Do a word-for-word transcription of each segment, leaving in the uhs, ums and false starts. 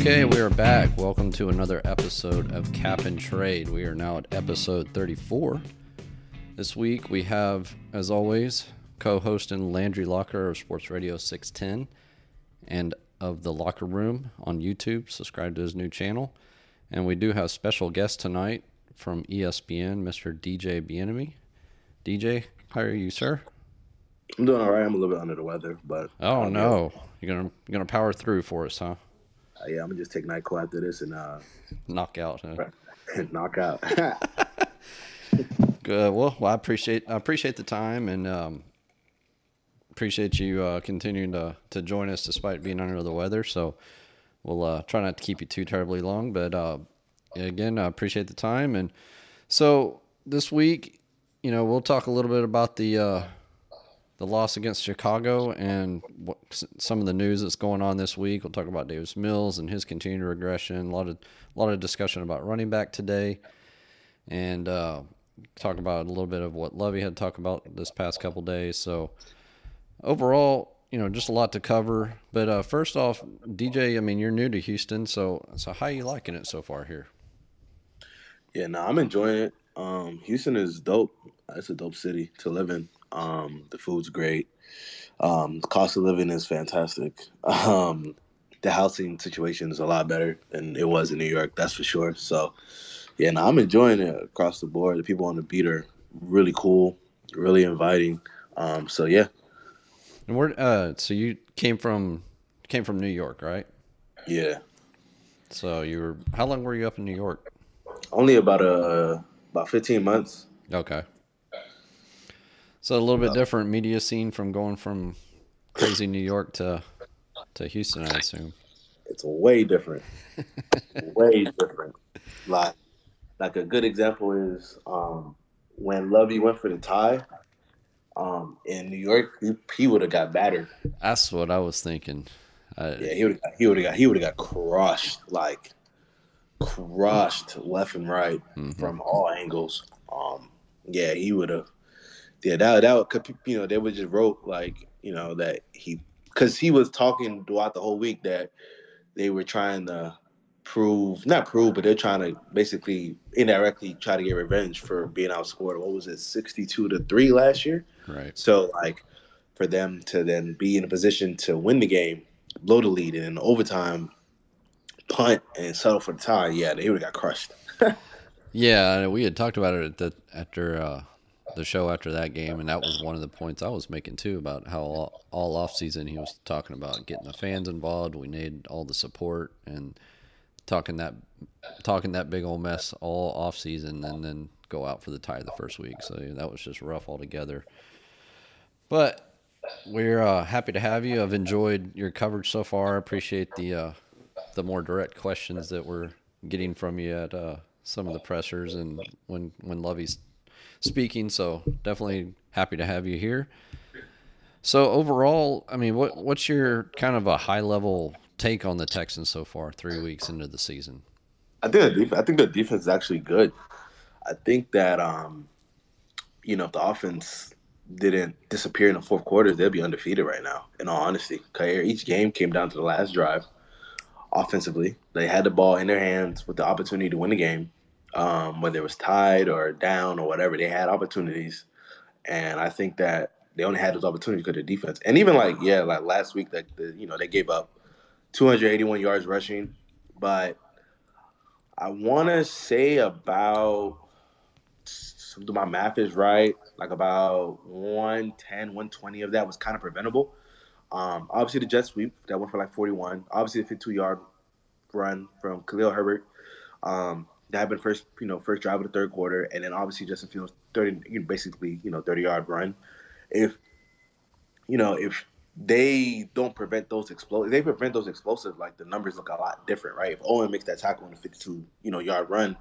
Okay, we are back. Welcome to another episode of Cap and Trade. We are now at episode thirty-four. This week we have, as always, co-hosting Landry Locker of Sports Radio six ten and of The Locker Room on YouTube. Subscribe to his new channel. And we do have special guest tonight from E S P N, Mister D J Bieniemy. D J, how are you, sir? I'm doing all right. I'm a little bit under the weather, but oh no, you're gonna you're gonna power through for us, huh? Uh, yeah, I'm gonna just take NyQuil after this and uh, knock out, huh? knock out. Good. Well, well, I appreciate I appreciate the time and um, appreciate you uh, continuing to to join us despite being under the weather. So we'll uh, try not to keep you too terribly long, but uh, again, I appreciate the time. And so this week, you know, we'll talk a little bit about the. Uh, The loss against Chicago and what, some of the news that's going on this week. We'll talk about Davis Mills and his continued regression. A lot of a lot of discussion about running back today, and uh, talk about a little bit of what Lovie had to talk about this past couple days. So overall, you know, just a lot to cover. But uh, first off, D J, I mean, you're new to Houston, so so how are you liking it so far here? Yeah, no, I'm enjoying it. Um, Houston is dope. It's a dope city to live in. Um, the food's great. Um, the cost of living is fantastic. Um, the housing situation is a lot better than it was in New York, that's for sure. So, yeah, no, I'm enjoying it across the board. The people on the beat are really cool, really inviting. Um, so yeah. And where? Uh, so you came from came from New York, right? Yeah. So you were. How long were you up in New York? Only about a about fifteen months. Okay. So a little bit different media scene from going from crazy New York to to Houston, I assume. It's way different. way different. Like, like a good example is um, when Lovie went for the tie um, in New York, he, he would have got battered. That's what I was thinking. I, yeah, he would he would have got he would have got crushed, like crushed left and right mm-hmm. from all angles. Um, yeah, he would have. Yeah, that that would, you know, they would just wrote like, you know, that he, because he was talking throughout the whole week that they were trying to prove, not prove, but they're trying to basically indirectly try to get revenge for being outscored. What was it, sixty-two to three last year? Right. So like, for them to then be in a position to win the game, blow the lead, and in overtime, punt and settle for the tie, yeah, they would have got crushed. Yeah, we had talked about it at after. Uh... the show after that game, and that was one of the points I was making too about how all, all off season he was talking about getting the fans involved. We need all the support and talking that talking that big old mess all off season, and then go out for the tie the first week. So yeah, that was just rough altogether. But we're uh, happy to have you. I've enjoyed your coverage so far. I appreciate the uh, the more direct questions that we're getting from you at uh, some of the pressers and when when Lovie's speaking, so definitely happy to have you here. So overall, I mean, what what's your kind of a high level take on the Texans so far, three weeks into the season? I think the def- I think the defense is actually good. I think that um, you know, if the offense didn't disappear in the fourth quarter, they'd be undefeated right now. In all honesty, each game came down to the last drive. Offensively, they had the ball in their hands with the opportunity to win the game. Um, whether it was tied or down or whatever, they had opportunities, and I think that they only had those opportunities because of the defense. And even like yeah, like last week, that the, you know, they gave up two hundred eighty-one yards rushing, but I want to say about, do my math is right, like about one ten, one twenty of that was kind of preventable. Um, obviously the jet sweep that went for like forty-one. Obviously the fifty-two yard run from Khalil Herbert. Um, That happened first, you know, first drive of the third quarter, and then obviously Justin Fields thirty, you know, basically, you know, thirty-yard run. If you know, if they don't prevent those explosives, they prevent those explosives, like the numbers look a lot different, right? If Owen makes that tackle on the fifty-two, you know, yard run,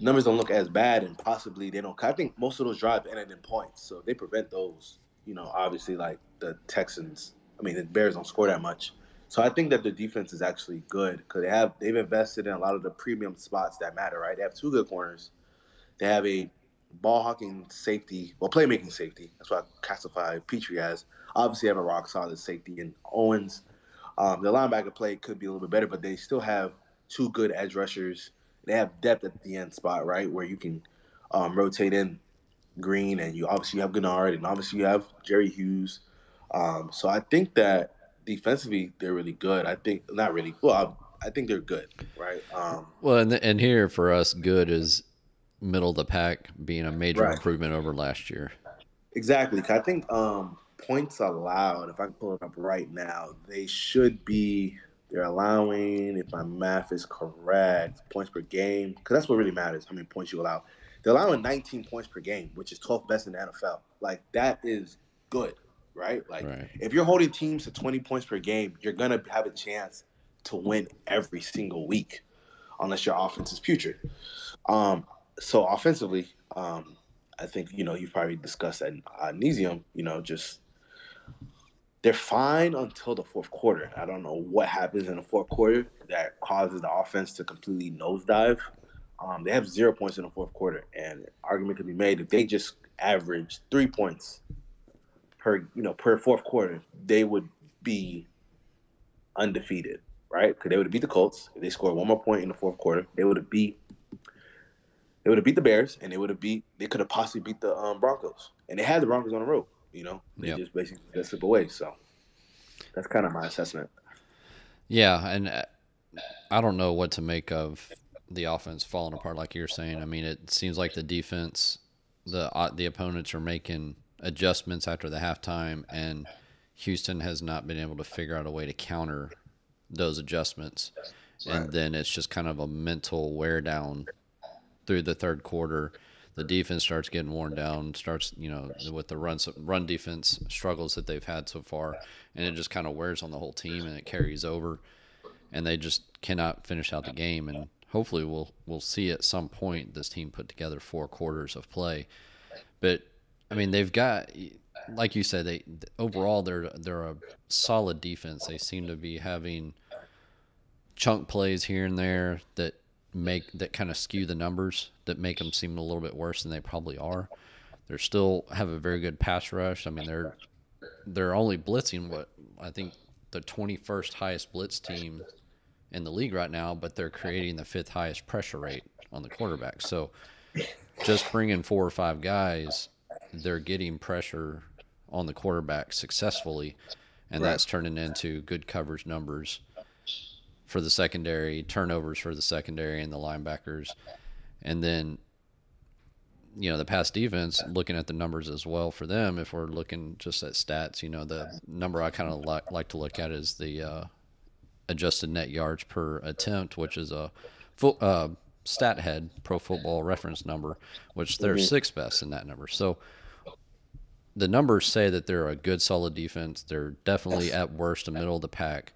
numbers don't look as bad, and possibly they don't. I think most of those drives ended in points, so if they prevent those, you know, obviously, like the Texans, I mean, the Bears don't score that much. So I think that the defense is actually good because they have they've invested in a lot of the premium spots that matter, right? They have two good corners. They have a ball hawking safety, well, playmaking safety. That's what I classify Petrie as. Obviously, they have a rock solid safety in Owens. Um, the linebacker play could be a little bit better, but they still have two good edge rushers. They have depth at the end spot, right, where you can um, rotate in Green, and you obviously have Gennard, and obviously you have Jerry Hughes. Um, so I think that defensively they're really good. I think not really. Well, I, I think they're good, right? Um, well, and and here for us, good is middle of the pack, being a major right. improvement over last year. Exactly. I think um, points allowed, if I can pull it up right now, they should be. They're allowing, if my math is correct, points per game, because that's what really matters, how many points you allow. They're allowing nineteen points per game, which is twelfth best in the N F L. Like, that is good, right? Like, right. if you're holding teams to twenty points per game, you're going to have a chance to win every single week, unless your offense is putrid. Um, so, offensively, um, I think, you know, you probably discussed that Nesium, you know, just they're fine until the fourth quarter. I don't know what happens in the fourth quarter that causes the offense to completely nosedive. Um, they have zero points in the fourth quarter, and an argument could be made if they just averaged three points per, you know, per fourth quarter, they would be undefeated, right? Because they would have beat the Colts if they scored one more point in the fourth quarter. They would have beat, they would have beat the Bears, and they would have beat, they could have possibly beat the um, Broncos, and they had the Broncos on the road. You know, they yep. just basically just slip away. So that's kind of my assessment. Yeah, and I don't know what to make of the offense falling apart, like you're saying. I mean, it seems like the defense, the the opponents are making adjustments after the halftime, and Houston has not been able to figure out a way to counter those adjustments. Right. And then it's just kind of a mental wear down through the third quarter. The defense starts getting worn down, starts, you know, with the run run defense struggles that they've had so far, and it just kind of wears on the whole team, and it carries over, and they just cannot finish out the game. And hopefully we'll we'll see at some point this team put together four quarters of play. But I mean, they've got, like you said, they overall they're they're a solid defense. They seem to be having chunk plays here and there that make that kind of skew the numbers, that make them seem a little bit worse than they probably are. They're still have a very good pass rush. I mean, they're they're only blitzing what I think the twenty-first highest blitz team in the league right now, but they're creating the fifth highest pressure rate on the quarterback. So just bringing four or five guys, they're getting pressure on the quarterback successfully, and right. that's turning into good coverage numbers for the secondary, turnovers for the secondary and the linebackers. And then, you know, the pass defense, looking at the numbers as well for them, if we're looking just at stats, you know, the number I kind of like, like to look at is the uh, adjusted net yards per attempt, which is a fo- uh, stat head pro football reference number, which they're sixth best in that number. So the numbers say that they're a good, solid defense. They're definitely at worst the middle of the pack.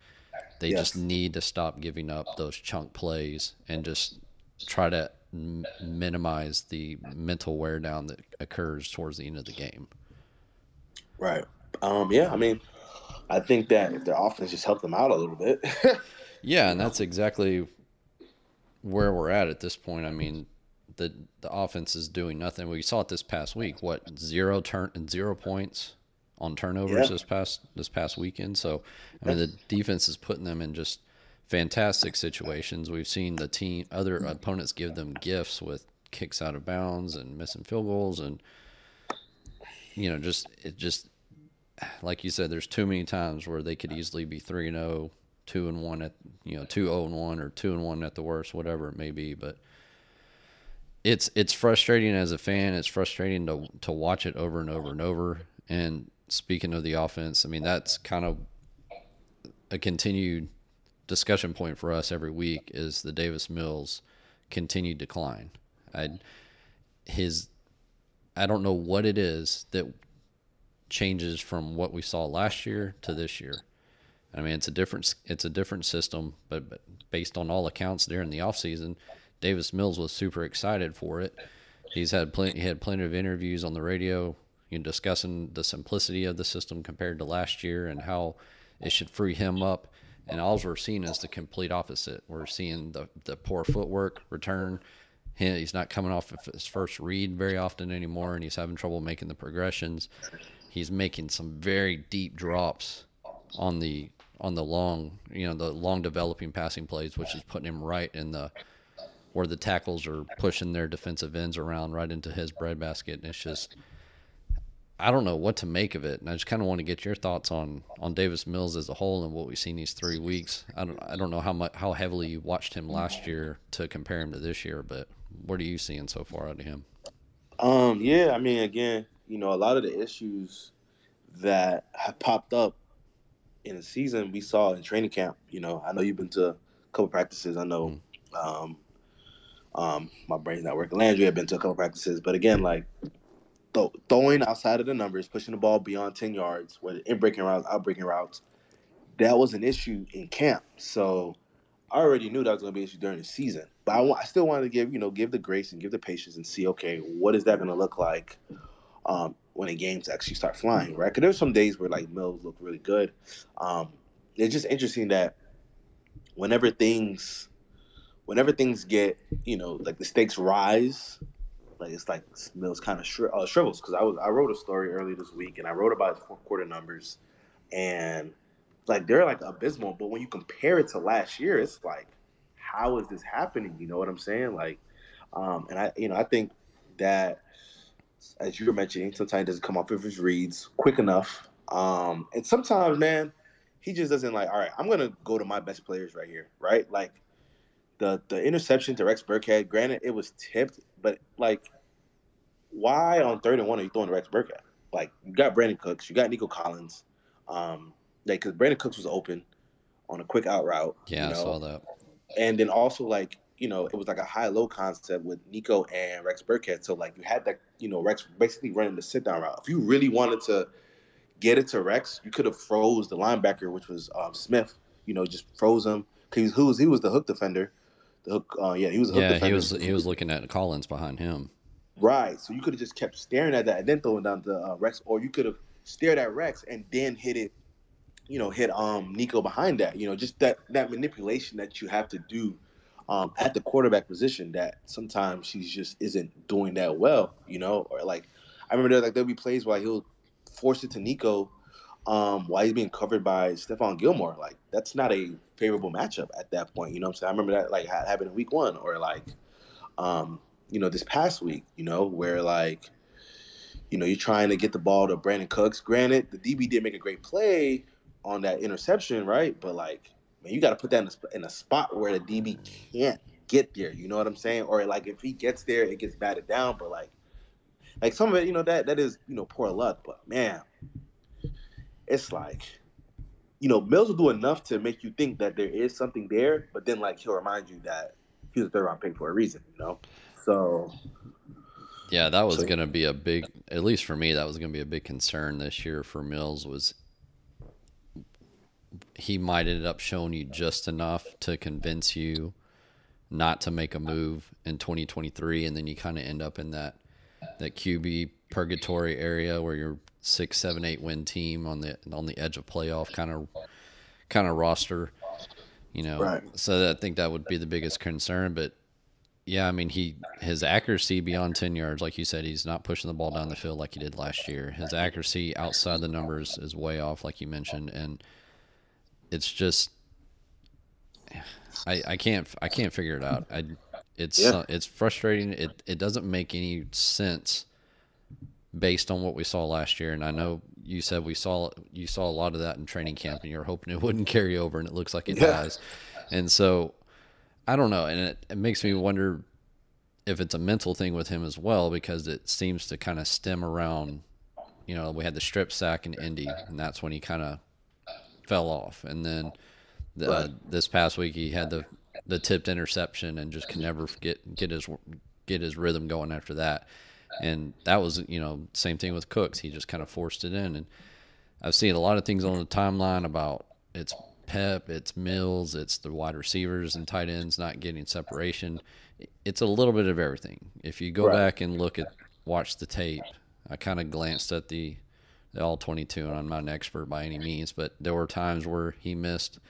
They yes. just need to stop giving up those chunk plays and just try to m- minimize the mental wear down that occurs towards the end of the game. Right. Um, yeah, I mean, I think that if their offense just helped them out a little bit. yeah, and that's exactly where we're at at this point. I mean, the the offense is doing nothing. We saw it this past week. What, zero turn and zero points? on turnovers yeah. this past this past weekend. So, I mean, the defense is putting them in just fantastic situations. We've seen the team, other opponents give them gifts with kicks out of bounds and missing field goals. And, you know, just, it just, like you said, there's too many times where they could easily be three and oh, two and one at, you know, two oh and one or two and one at the worst, whatever it may be. But it's, it's frustrating as a fan. It's frustrating to, to watch it over and over and over. And, speaking of the offense, I mean, that's kind of a continued discussion point for us every week is the Davis Mills continued decline. I, his, I don't know what it is that changes from what we saw last year to this year. I mean, it's a different, it's a different system, but, but based on all accounts during the offseason, Davis Mills was super excited for it. He's had plenty, he had plenty of interviews on the radio, you know, discussing the simplicity of the system compared to last year and how it should free him up. And all we're seeing is the complete opposite. We're seeing the, the poor footwork return. He, he's not coming off of his first read very often anymore, and he's having trouble making the progressions. He's making some very deep drops on the on the long, you know, the long developing passing plays, which is putting him right in the where the tackles are pushing their defensive ends around right into his breadbasket. And it's just, I don't know what to make of it. And I just kind of want to get your thoughts on, on Davis Mills as a whole and what we've seen these three weeks. I don't, I don't know how much, how heavily you watched him last year to compare him to this year, but what are you seeing so far out of him? Um, yeah, I mean, again, you know, a lot of the issues that have popped up in the season we saw in training camp. You know, I know you've been to a couple practices. I know, um, um, my brain's not working. Landry had been to a couple practices, but again, like, Th- throwing outside of the numbers, pushing the ball beyond ten yards, whether in breaking routes, out breaking routes, that was an issue in camp. So I already knew that was going to be an issue during the season. But I, w- I still wanted to give, you know, give the grace and give the patience and see, okay, what is that going to look like um, when the games actually start flying, right? Because there's some days where, like, Mills looked really good. Um, it's just interesting that whenever things, whenever things get, you know, like the stakes rise, like it's like Mills kind of shri- uh, shrivels. Because I was I wrote a story earlier this week and I wrote about his fourth quarter numbers, and like they're like abysmal. But when you compare it to last year, it's like, how is this happening? You know what I'm saying? Like, um, and I you know I think that, as you were mentioning, sometimes it doesn't come off of his reads quick enough, um, and sometimes, man, he just doesn't like. All right, I'm gonna go to my best players right here, right? Like the the interception to Rex Burkhead. Granted, it was tipped. But, like, why on third and one are you throwing to Rex Burkhead? Like, you got Brandon Cooks. You got Nico Collins. Um, like, because Brandon Cooks was open on a quick out route. Yeah, you know? I saw that. And then also, like, you know, it was like a high-low concept with Nico and Rex Burkhead. So, like, you had that, you know, Rex basically running the sit-down route. If you really wanted to get it to Rex, you could have froze the linebacker, which was um, Smith. You know, just froze him. Because he was, he was the hook defender. The hook, uh, yeah, he was a hook yeah, defender. Yeah, he was, he was looking at Collins behind him. Right, so you could have just kept staring at that and then throwing down to uh, Rex, or you could have stared at Rex and then hit it, you know, hit um Nico behind that. You know, just that, that manipulation that you have to do um, at the quarterback position that sometimes she just isn't doing that well, you know? Or, like, I remember there, like, there'll be plays where he'll force it to Nico um, while he's being covered by Stephon Gilmore. Like, that's not a favorable matchup at that point, you know what I'm saying? I remember that, like, happened in week one, or, like, um, you know, this past week, you know, where, like, you know, you're trying to get the ball to Brandon Cooks. Granted, the D B did make a great play on that interception, right? But, like, man, you got to put that in a, in a spot where the D B can't get there, you know what I'm saying? Or, like, if he gets there, it gets batted down. But, like, like some of it, you know, that that is, you know, poor luck. But, man, it's like, you know, Mills will do enough to make you think that there is something there, but then, like, he'll remind you that he was a third-round pick for a reason, you know? So, yeah, that was so, going to be a big, at least for me, that was going to be a big concern this year for Mills, was he might end up showing you just enough to convince you not to make a move in twenty twenty-three, and then you kind of end up in that that Q B purgatory area where you're six, seven, eight win team on the on the edge of playoff kind of kind of roster, you know. Right. So I think that would be the biggest concern. But yeah, I mean, he his accuracy beyond ten yards, like you said, he's not pushing the ball down the field like he did last year. His accuracy outside the numbers is way off, like you mentioned, and it's just I I can't I can't figure it out. I it's yeah. uh, it's frustrating. It it doesn't make any sense based on what we saw last year. And I know you said we saw you saw a lot of that in training camp, and you're hoping it wouldn't carry over, and it looks like it yeah. does. And so I don't know, and it, it makes me wonder if it's a mental thing with him as well, because it seems to kind of stem around, you know, we had the strip sack in Indy, and that's when he kind of fell off. And then the, uh, this past week he had the the tipped interception and just can never get get his get his rhythm going after that. And that was, you know, same thing with Cooks. He just kind of forced it in. And I've seen a lot of things on the timeline about it's Pep, it's Mills, it's the wide receivers and tight ends not getting separation. It's a little bit of everything. If you go right. back and look at, watch the tape, I kind of glanced at the, the all twenty-two, and I'm not an expert by any means, but there were times where he missed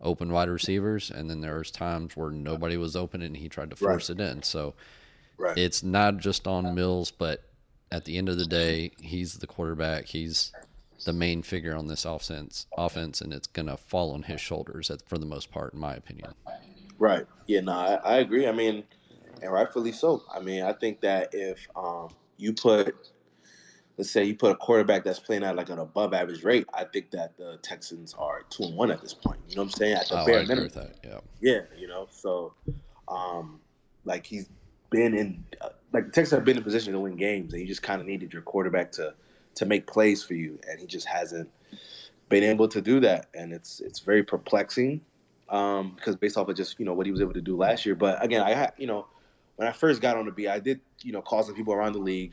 open wide receivers, and then there was times where nobody was open and he tried to force right. it in. So, right. It's not just on Mills, but at the end of the day, he's the quarterback. He's the main figure on this offense, offense, and it's going to fall on his shoulders at, for the most part, in my opinion. Right. Yeah, no, I, I agree. I mean, and rightfully so. I mean, I think that if um, you put, let's say you put a quarterback that's playing at like an above average rate, I think that the Texans are two and one at this point. You know what I'm saying? At the oh, bare I agree minimum. With that. Yeah. Yeah. You know, so um, like he's been in, uh, like the Texans have been in position to win games, and you just kind of needed your quarterback to, to make plays for you. And he just hasn't been able to do that. And it's, it's very perplexing um, because based off of just, you know, what he was able to do last year. But again, I had, you know, when I first got on the beat, I did, you know, call some people around the league,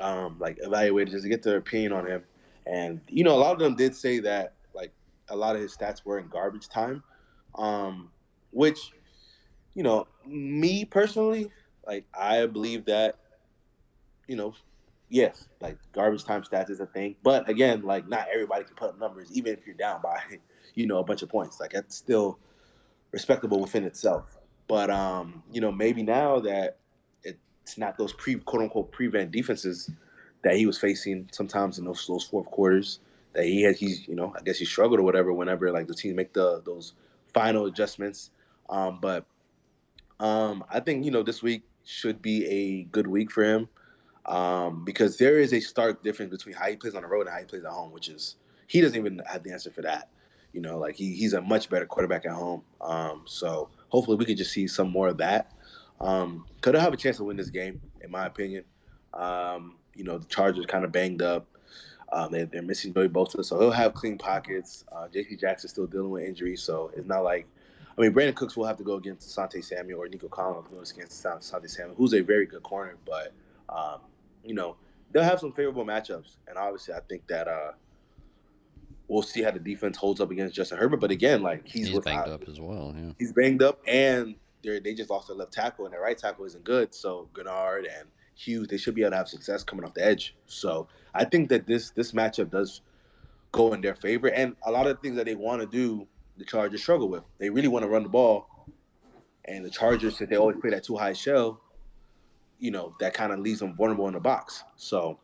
um, like evaluated just to get their opinion on him. And, you know, a lot of them did say that, like, a lot of his stats were in garbage time, um, which, you know, me personally, like, I believe that, you know, yes, like garbage time stats is a thing, but again, like not everybody can put up numbers, even if you're down by, you know, a bunch of points. Like that's still respectable within itself. But um, you know, maybe now that it's not those pre quote unquote prevent defenses that he was facing sometimes in those those fourth quarters that he had, he's you know I guess he struggled or whatever whenever like the team make the those final adjustments. Um, but um, I think you know this week should be a good week for him. Um, because there is a stark difference between how he plays on the road and how he plays at home, which is he doesn't even have the answer for that. You know, like he he's a much better quarterback at home. Um, so hopefully we could just see some more of that. Um, could have a chance to win this game, in my opinion. Um, you know, the Chargers kind of banged up. Um, they, they're missing Joey Bosa, so he'll have clean pockets. Uh, J P Jackson's still dealing with injuries, so it's not like I mean, Brandon Cooks will have to go against Asante Samuel or Nico Collins against Asante Samuel, who's a very good corner, but um, you know, they'll have some favorable matchups. And obviously, I think that uh, we'll see how the defense holds up against Justin Herbert. But again, like he's, he's banged up as well. Yeah. He's banged up, and they just lost their left tackle, and their right tackle isn't good. So Gennard and Hughes, they should be able to have success coming off the edge. So I think that this this matchup does go in their favor. And a lot of things that they want to do, the Chargers struggle with. They really want to run the ball. And the Chargers, since they always play that too high shell, you know, that kind of leaves them vulnerable in the box. So,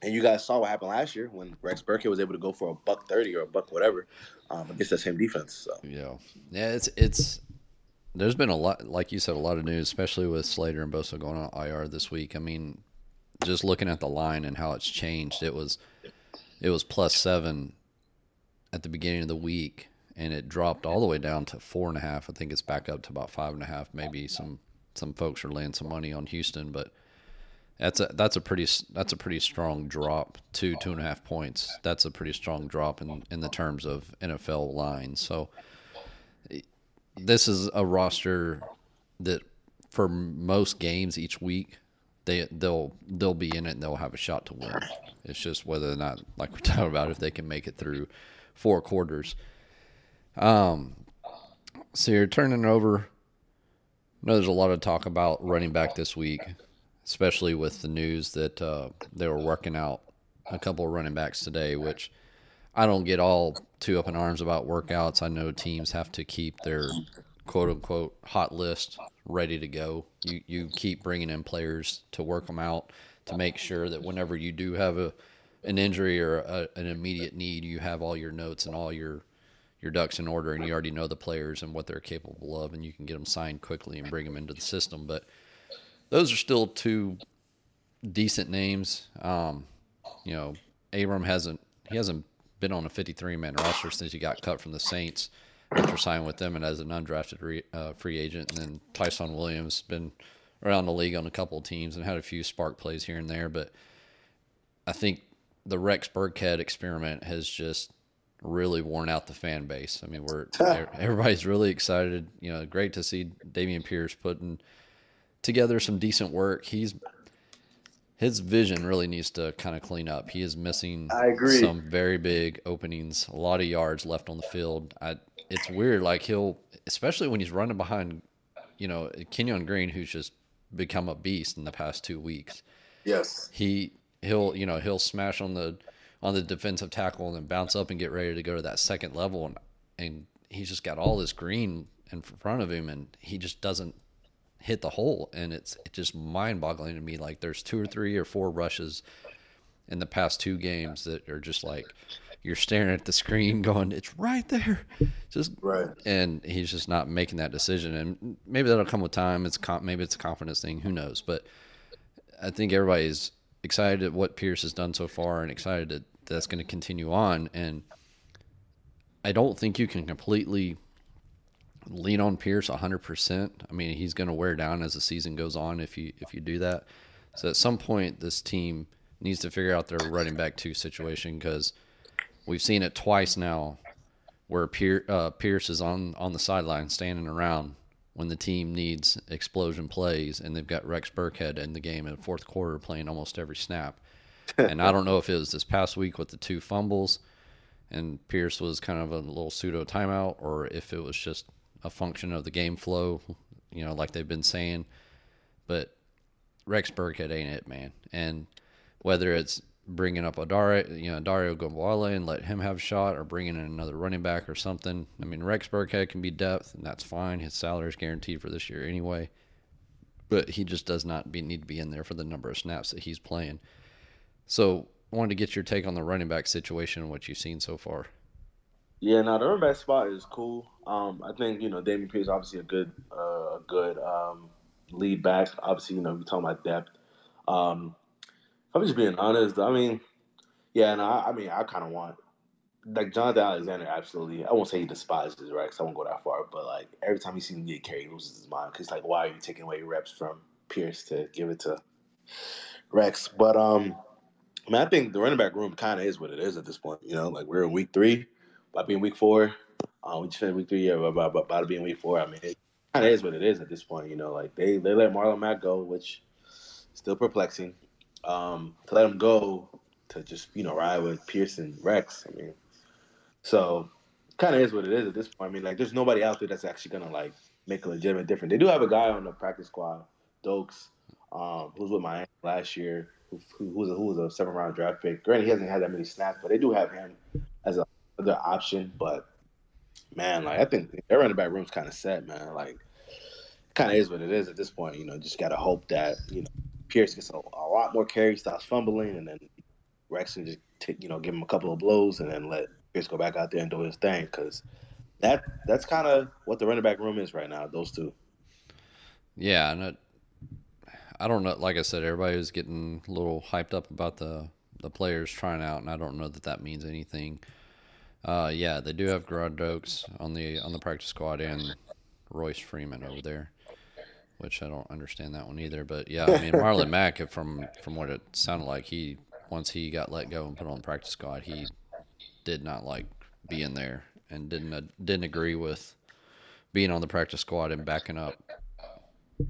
and you guys saw what happened last year when Rex Burkhead was able to go for a buck thirty or a buck whatever um, against that same defense. So yeah, yeah, it's it's. There's been a lot, like you said, a lot of news, especially with Slater and Bosa going on I R this week. I mean, just looking at the line and how it's changed, it was it was plus seven at the beginning of the week, and it dropped all the way down to four and a half. I think it's back up to about five and a half, maybe some. Some folks are laying some money on Houston, but that's a that's a pretty that's a pretty strong drop, two two and a half points. That's a pretty strong drop in, in the terms of N F L lines. So this is a roster that for most games each week they they'll they'll be in it and they'll have a shot to win. It's just whether or not, like we're talking about, if they can make it through four quarters. Um, so you're turning over. I know there's a lot of talk about running back this week, especially with the news that uh, they were working out a couple of running backs today, which I don't get all too up in arms about workouts. I know teams have to keep their quote-unquote hot list ready to go. You you keep bringing in players to work them out to make sure that whenever you do have a an injury or a, an immediate need, you have all your notes and all your your ducks in order, and you already know the players and what they're capable of, and you can get them signed quickly and bring them into the system. But those are still two decent names. Um, you know, Abram hasn't he hasn't been on a fifty-three man roster since he got cut from the Saints after signing with them and as an undrafted re, uh, free agent. And then Tyson Williams has been around the league on a couple of teams and had a few spark plays here and there. But I think the Rex Burkhead experiment has just really worn out the fan base. I mean, we're everybody's really excited. You know, great to see Damian Pierce putting together some decent work. He's his vision really needs to kind of clean up. He is missing I agree. some very big openings, a lot of yards left on the field. I, it's weird. Like he'll, especially when he's running behind, you know, Kenyon Green, who's just become a beast in the past two weeks. Yes. He, he'll, you know, he'll smash on the, on the defensive tackle and then bounce up and get ready to go to that second level. And, and he's just got all this green in front of him and he just doesn't hit the hole. And it's, it's just mind boggling to me. Like there's two or three or four rushes in the past two games that are just like you're staring at the screen going, it's right there. Just right. And he's just not making that decision. And maybe that'll come with time. It's com- Maybe it's a confidence thing. Who knows? But I think everybody's excited at what Pierce has done so far and excited that that's going to continue on. And I don't think you can completely lean on Pierce one hundred percent. I mean, he's going to wear down as the season goes on if you if you do that. So at some point, this team needs to figure out their running back two situation because we've seen it twice now where Pier, uh, Pierce is on, on the sideline standing around when the team needs explosion plays, and they've got Rex Burkhead in the game in the fourth quarter playing almost every snap. And I don't know if it was this past week with the two fumbles and Pierce was kind of a little pseudo timeout or if it was just a function of the game flow, you know, like they've been saying. But Rex Burkhead ain't it, man. And whether it's bringing up Adare, you know, Dario Gomboale and let him have a shot or bringing in another running back or something. I mean, Rex Burkhead can be depth, and that's fine. His salary is guaranteed for this year anyway. But he just does not be, need to be in there for the number of snaps that he's playing. So I wanted to get your take on the running back situation and what you've seen so far. Yeah, no, the running back spot is cool. Um, I think, you know, Damian Pierce is obviously a good uh, good um, lead back. Obviously, you know, we're talking about depth. Um I'm just being honest. I mean, yeah, and no, I, I mean, I kind of want like Jonathan Alexander. Absolutely, I won't say he despises Rex. I won't go that far, but like every time he sees him get carried, he loses his mind because like, why are you taking away reps from Pierce to give it to Rex? But um, I mean, I think the running back room kind of is what it is at this point. You know, like we're in week three, about being week four. Uh, we just finished week three, yeah, about about to be in week four. I mean, it kind of is what it is at this point. You know, like they they let Marlon Mack go, which is still perplexing. Um, to let him go to just, you know, ride with Pierce and Rex. I mean, so kind of is what it is at this point. I mean, like, there's nobody out there that's actually going to, like, make a legitimate difference. They do have a guy on the practice squad, Dokes, um, who's with Miami last year, who, who, who's a, who was a seven-round draft pick. Granted, he hasn't had that many snaps, but they do have him as a, another option. But, man, like, I think their running back room's kind of set, man. Like, kind of is what it is at this point. You know, just got to hope that, you know, Pierce gets a, a lot more carries, stops fumbling, and then Rex can just take, you know, give him a couple of blows and then let Pierce go back out there and do his thing because that that's kind of what the running back room is right now, those two. Yeah, and it, I don't know. Like I said, everybody was getting a little hyped up about the, the players trying out, and I don't know that that means anything. Uh, yeah, they do have Gennard on the on the practice squad and Royce Freeman over there, which I don't understand that one either. But, yeah, I mean, Marlon Mack, from from what it sounded like, he once he got let go and put on practice squad, he did not like being there and didn't didn't agree with being on the practice squad and backing up,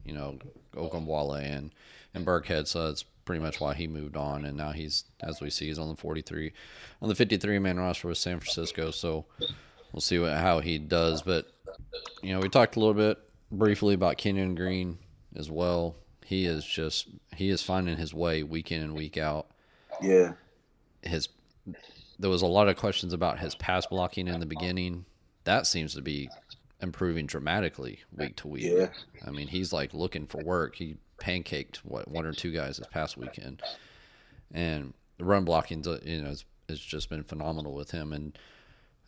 you know, Ogunbowale and, and Burkhead. So that's pretty much why he moved on. And now he's, as we see, he's on the forty-three, on the fifty-three-man roster with San Francisco. So we'll see what, how he does. But, you know, we talked a little bit briefly about Kenyon Green as well. He is just he is finding his way week in and week out. Yeah. His there was a lot of questions about his pass blocking in the beginning. That seems to be improving dramatically week to week. Yeah. I mean, he's like looking for work. He pancaked what one or two guys this past weekend. And the run blocking, you know, it's, it's just been phenomenal with him, and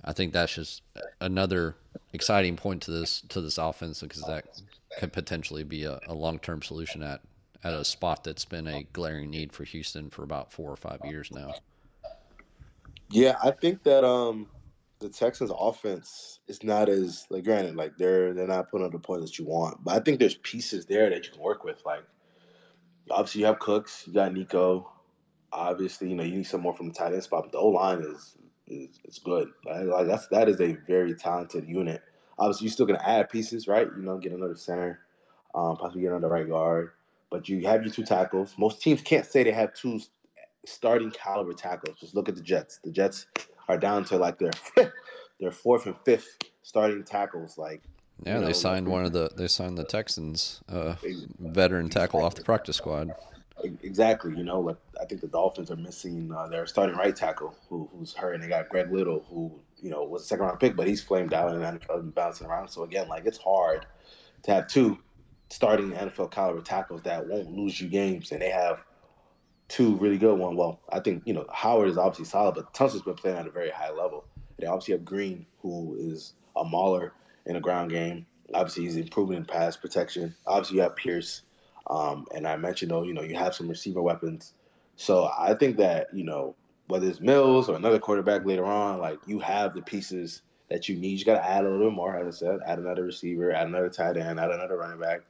I think that's just another exciting point to this to this offense because that could potentially be a, a long-term solution at, at a spot that's been a glaring need for Houston for about four or five years now. Yeah, I think that um, the Texans' offense is not as like granted, like they're they're not putting up the points that you want, but I think there's pieces there that you can work with. Like obviously you have Cooks, you got Nico. Obviously, you know you need some more from the tight end spot, but the O-line is. It's good. Like that's that is a very talented unit. Obviously, you're still gonna add pieces, right? You know, get another center, um, possibly get another right guard. But you have your two tackles. Most teams can't say they have two starting caliber tackles. Just look at the Jets. The Jets are down to like their their fourth and fifth starting tackles. Like yeah, you know, they signed one of the they signed the Texans uh, veteran tackle off the practice squad. Exactly, you know, like I think the Dolphins are missing uh, their starting right tackle, who, who's hurt, and they got Greg Little, who you know was a second round pick, but he's flamed out and bouncing around. So again, like it's hard to have two starting N F L caliber tackles that won't lose you games, and they have two really good ones. Well, I think, you know, Howard is obviously solid, but Tunsil's been playing at a very high level. They obviously have Green, who is a mauler in the ground game. Obviously, he's improving in pass protection. Obviously, you have Pierce. Um, and I mentioned, though, you know, you have some receiver weapons. So I think that, you know, whether it's Mills or another quarterback later on, like, you have the pieces that you need. You got to add a little bit more, as I said, add another receiver, add another tight end, add another running back.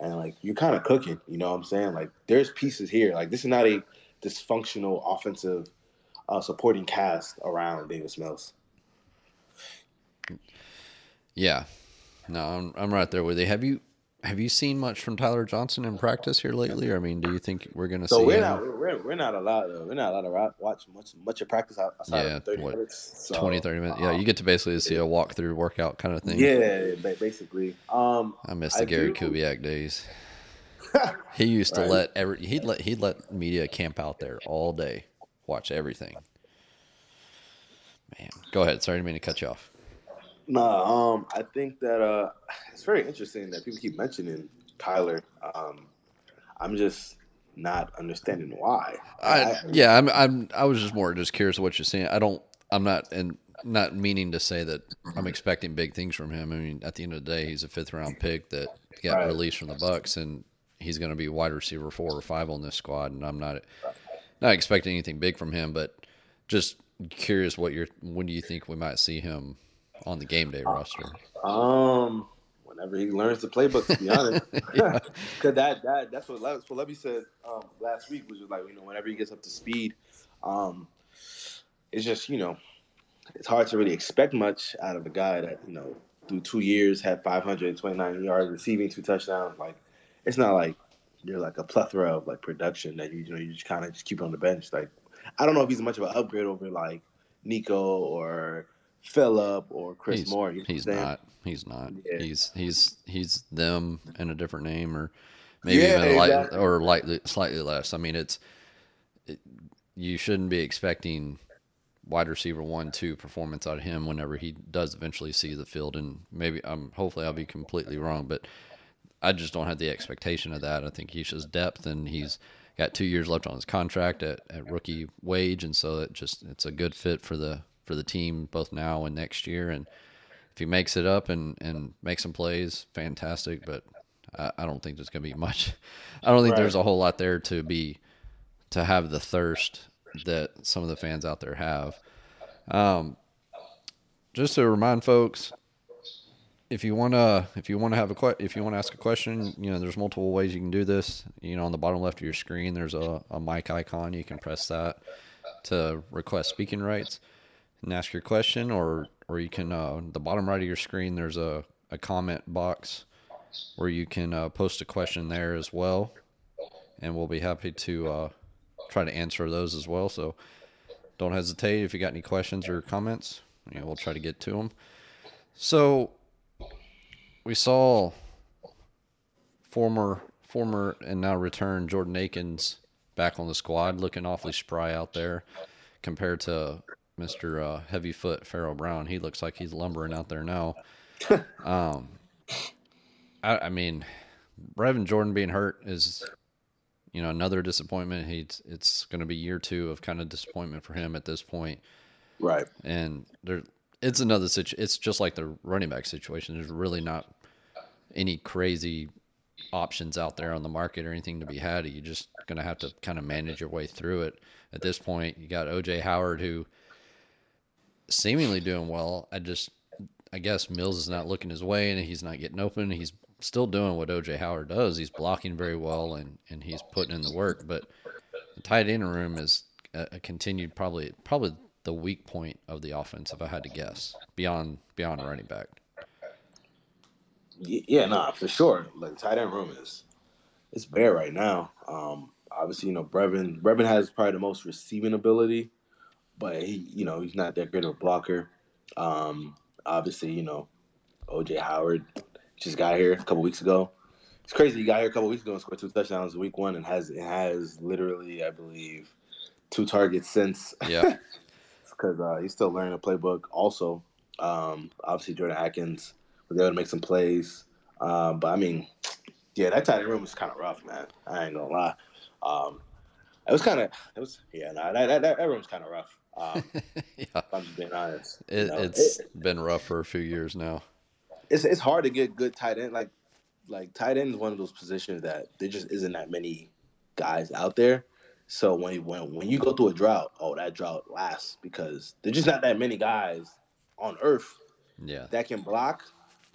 And, like, you're kind of cooking, you know what I'm saying? Like, there's pieces here. Like, this is not a dysfunctional offensive uh, supporting cast around Davis Mills. Yeah. No, I'm I'm right there with you. Have you have you seen much from Tyler Johnson in practice here lately? I mean, do you think we're going to so see? So we're not we're, we're not allowed we're not allowed to watch much much of practice outside yeah, of thirty what, minutes. So, twenty, thirty minutes. Yeah, you get to basically see a walkthrough workout kind of thing. Yeah, basically. Um, I miss the I Gary do. Kubiak days. He used to right. let every he'd let he'd let media camp out there all day, watch everything. Man, go ahead. Sorry, I didn't mean to cut you off. No, nah, um, I think that uh, it's very interesting that people keep mentioning Tyler. Um, I'm just not understanding why. I, I, yeah, I'm. I'm. I was just more just curious what you're saying. I don't. I'm not. And not meaning to say that I'm expecting big things from him. I mean, at the end of the day, he's a fifth round pick that got right. released from the Bucks, and he's going to be wide receiver four or five on this squad. And I'm not not expecting anything big from him, but just curious what you're. When do you think we might see him on the game day roster? Um, whenever he learns the playbook, to be honest. yeah. Cause that, that that's what that's what Lovie said um, last week, which was like, you know, whenever he gets up to speed, um, it's just, you know, it's hard to really expect much out of a guy that, you know, through two years had five hundred twenty-nine yards receiving, two touchdowns. Like, it's not like you're like a plethora of like production that you you know you just kind of just keep on the bench. Like, I don't know if he's much of an upgrade over like Nico or Phillip or Chris he's, Moore. You know he's not. He's not. Yeah. He's he's he's them in a different name, or maybe yeah, even light, exactly. or lightly, slightly less. I mean, it's it, you shouldn't be expecting wide receiver one, two performance out of him whenever he does eventually see the field. And maybe I'm um, hopefully I'll be completely wrong, but I just don't have the expectation of that. I think he's just depth, and he's got two years left on his contract at, at rookie wage, and so it just it's a good fit for the. for the team both now and next year. And if he makes it up and, and makes some plays, fantastic. But I, I don't think there's going to be much. I don't think right. there's a whole lot there to be, to have the thirst that some of the fans out there have. Um, just to remind folks, if you want to, if you want to have a que- if you want to ask a question, you know, there's multiple ways you can do this. You know, on the bottom left of your screen, there's a, a mic icon. You can press that to request speaking rights and ask your question, or or you can, uh, the bottom right of your screen, there's a, a comment box where you can uh, post a question there as well, and we'll be happy to uh, try to answer those as well. So don't hesitate if you got any questions or comments. You know, we'll try to get to them. So we saw former former and now returned Jordan Akins back on the squad, looking awfully spry out there compared to Mister Uh, Heavyfoot Farrell Brown. He looks like he's lumbering out there now. Um, I, I mean, Brevin Jordan being hurt is, you know, another disappointment. He's it's going to be year two of kind of disappointment for him at this point, right? And there, it's another situ. It's just like the running back situation. There's really not any crazy options out there on the market or anything to be had. You're just going to have to kind of manage your way through it. At this point, you got O J. Howard, who seemingly doing well. I just, I guess Mills is not looking his way, and he's not getting open. He's still doing what O J. Howard does. He's blocking very well, and, and he's putting in the work. But the tight end room is a, a continued probably probably the weak point of the offense, if I had to guess, beyond beyond running back. Yeah, nah, for sure. Like, tight end room is it's bare right now. Um, obviously, you know, Brevin Brevin has probably the most receiving ability, but he, you know, he's not that great of a blocker. Um, obviously, you know, O J. Howard just got here a couple weeks ago. It's crazy. He got here a couple weeks ago and scored two touchdowns in week one, and has has literally, I believe, two targets since. Yeah, because uh, he's still learning the playbook. Also, um, obviously, Jordan Akins was able to make some plays. Um, but I mean, yeah, that tight end room was kind of rough, man. I ain't gonna lie. Um, it was kind of, it was, yeah, no, that, that, that room's kind of rough. Um, yeah. If I'm just being honest. It, you know, it's it, been rough for a few years now. It's it's hard to get good tight end. Like, like tight end is one of those positions that there just isn't that many guys out there. So when when when you go through a drought, oh, that drought lasts because there's just not that many guys on earth yeah. that can block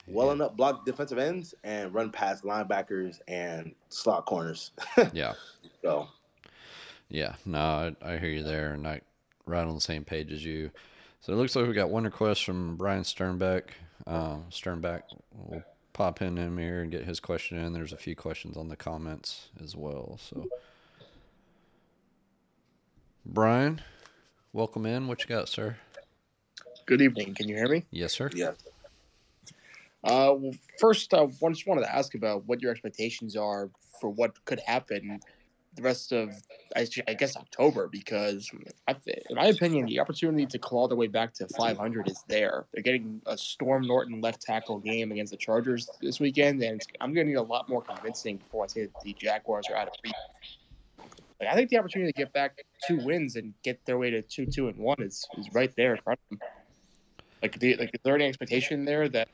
well yeah. enough, block defensive ends and run past linebackers and slot corners. yeah. So. Yeah. No, I, I hear you there, and I right on the same page as you. So it looks like we got one request from Brian Sternbeck. Um, Sternbeck, we'll pop in him here and get his question in. There's a few questions on the comments as well. So, Brian, welcome in. What you got, sir? Good evening. Can you hear me? Yes, sir. Yeah. Uh, well, first, I just wanted to ask about what your expectations are for what could happen the rest of, I guess, October, because I, in my opinion, the opportunity to claw their way back to five hundred is there. They're getting a Storm Norton left tackle game against the Chargers this weekend, and it's, I'm going to need a lot more convincing before I say that the Jaguars are out of reach. Like, I think the opportunity to get back two wins and get their way to two, two, and one is, is right there in front of them. Like, the, like, is there any expectation there that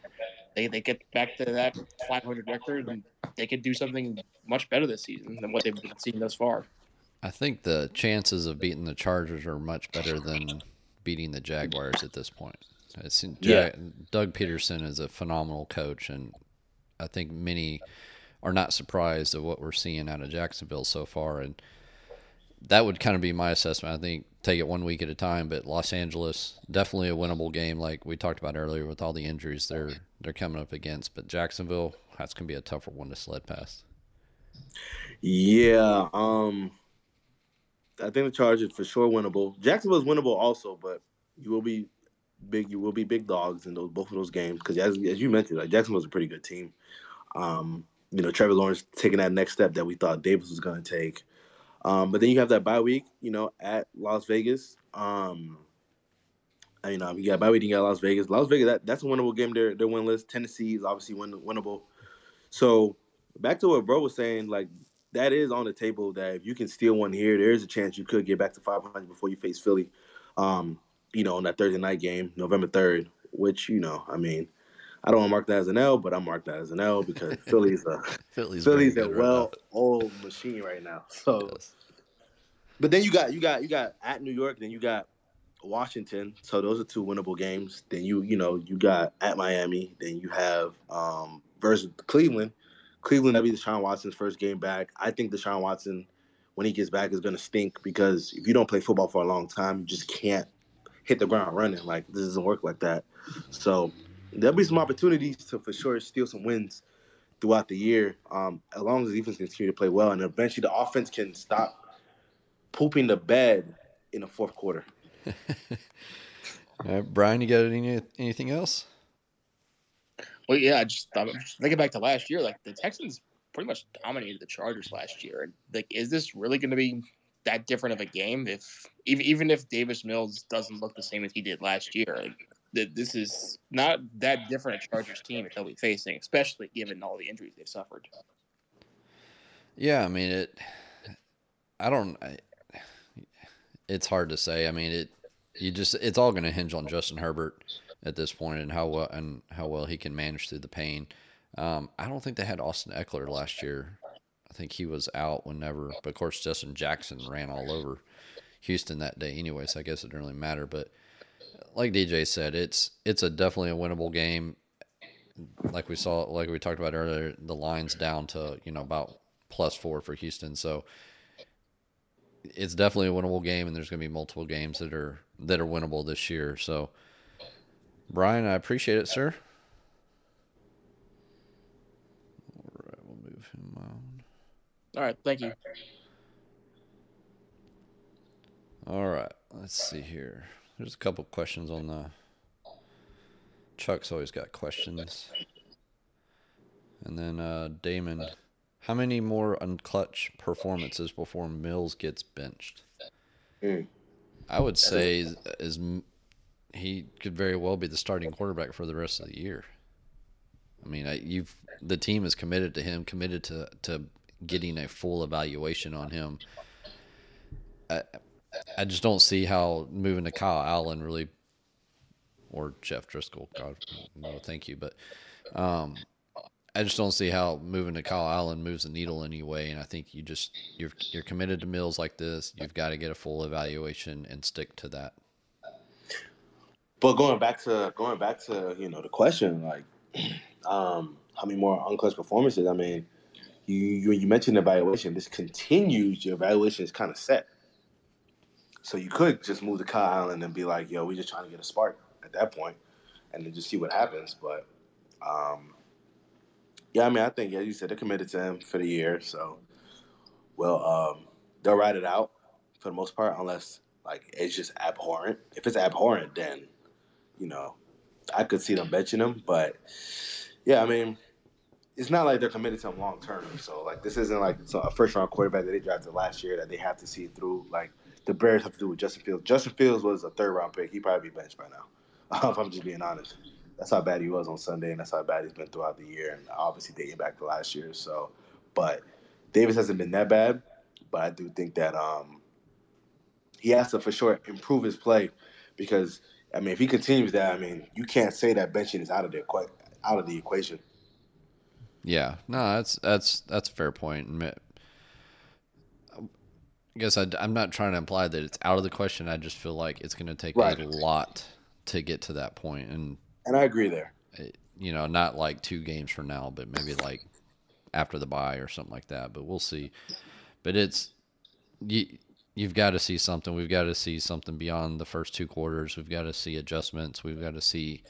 they, they get back to that five hundred record and they could do something much better this season than what they've been seeing thus far? I think the chances of beating the Chargers are much better than beating the Jaguars at this point. It's, yeah. Doug Peterson is a phenomenal coach, and I think many are not surprised at what we're seeing out of Jacksonville so far. And that would kind of be my assessment. I think take it one week at a time, but Los Angeles, definitely a winnable game like we talked about earlier with all the injuries they're they're coming up against. But Jacksonville, that's going to be a tougher one to sled past. Yeah. Um, I think the Chargers for sure winnable. Jacksonville's winnable also, but you will be big you will be big dogs in those both of those games because, as, as you mentioned, like Jacksonville's a pretty good team. Um, you know, Trevor Lawrence taking that next step that we thought Davis was going to take. Um, but then you have that bye week, you know, at Las Vegas. Um, you know, you got bye week, you got Las Vegas. Las Vegas, that, that's a winnable game. They're, they're winless. Tennessee is obviously win, winnable. So back to what bro was saying, like that is on the table that if you can steal one here, there is a chance you could get back to five hundred before you face Philly, um, you know, on that Thursday night game, November third, which, you know, I mean, I don't want to mark that as an L, but I mark that as an L because Philly's a Philly's, Philly's a well-oiled right machine right now. So, yes. But then you got you got you got at New York, then you got Washington. So those are two winnable games. Then you you know you got at Miami. Then you have um, versus Cleveland. Cleveland, that'd be Deshaun Watson's first game back. I think Deshaun Watson, when he gets back, is going to stink because if you don't play football for a long time, you just can't hit the ground running. Like this doesn't work like that. So. There'll be some opportunities to, for sure, steal some wins throughout the year um, as long as the defense continue to play well. And eventually the offense can stop pooping the bed in the fourth quarter. All right, Brian, you got any, anything else? Well, yeah, just, I'm just thinking back to last year. Like, the Texans pretty much dominated the Chargers last year. And like, is this really going to be that different of a game if even, even if Davis Mills doesn't look the same as he did last year? Like, that this is not that different a Chargers team that they'll be facing, especially given all the injuries they've suffered. Yeah, I mean, it. I don't. I, it's hard to say. I mean, it. You just. It's all going to hinge on Justin Herbert at this point and how well and how well he can manage through the pain. Um, I don't think they had Austin Eckler last year. I think he was out whenever. But of course, Justin Jackson ran all over Houston that day anyway, so I guess it didn't really matter. But like D J said, it's it's a definitely a winnable game. Like we saw, like we talked about earlier, the line's down to you know about plus four for Houston, so it's definitely a winnable game. And there's going to be multiple games that are that are winnable this year. So, Brian, I appreciate it, sir. All right, we'll move him on. All right, thank you. All right, let's see here. There's a couple questions on the – Chuck's always got questions. And then uh, Damon, how many more unclutch performances before Mills gets benched? Mm. I would say is, is he could very well be the starting quarterback for the rest of the year. I mean, I, you've the team is committed to him, committed to, to getting a full evaluation on him. I, I just don't see how moving to Kyle Allen really, or Jeff Driscoll, God, no, thank you. But um, I just don't see how moving to Kyle Allen moves the needle anyway. And I think you just, you're, you're committed to Mills like this. You've got to get a full evaluation and stick to that. But going back to, going back to, you know, the question, like, um, how many more unclutched performances? I mean, you, you, you mentioned evaluation. This continues. Your evaluation is kind of set. So you could just move to Kyle Allen and be like, yo, we're just trying to get a spark at that point and then just see what happens. But, um, yeah, I mean, I think, yeah, you said they're committed to him for the year. So, well, um, they'll ride it out for the most part, unless, like, it's just abhorrent. If it's abhorrent, then, you know, I could see them benching him. But, yeah, I mean, it's not like they're committed to him long term. So, like, this isn't like a first-round quarterback that they drafted last year that they have to see through, like, the Bears have to do with Justin Fields. Justin Fields was a third-round pick. He'd probably be benched by now, if I'm just being honest. That's how bad he was on Sunday, and that's how bad he's been throughout the year, and obviously dating back to last year. So, but Davis hasn't been that bad, but I do think that um, he has to, for sure, improve his play because, I mean, if he continues that, I mean, you can't say that benching is out of the, equa- out of the equation. Yeah. No, that's that's that's a fair point. I guess I, I'm not trying to imply that it's out of the question. I just feel like it's going to take right. a lot to get to that point. And and I agree there. It, you know, not like two games from now, but maybe like after the bye or something like that. But we'll see. But it's you, you've got to see something. We've got to see something beyond the first two quarters. We've got to see adjustments. We've got to see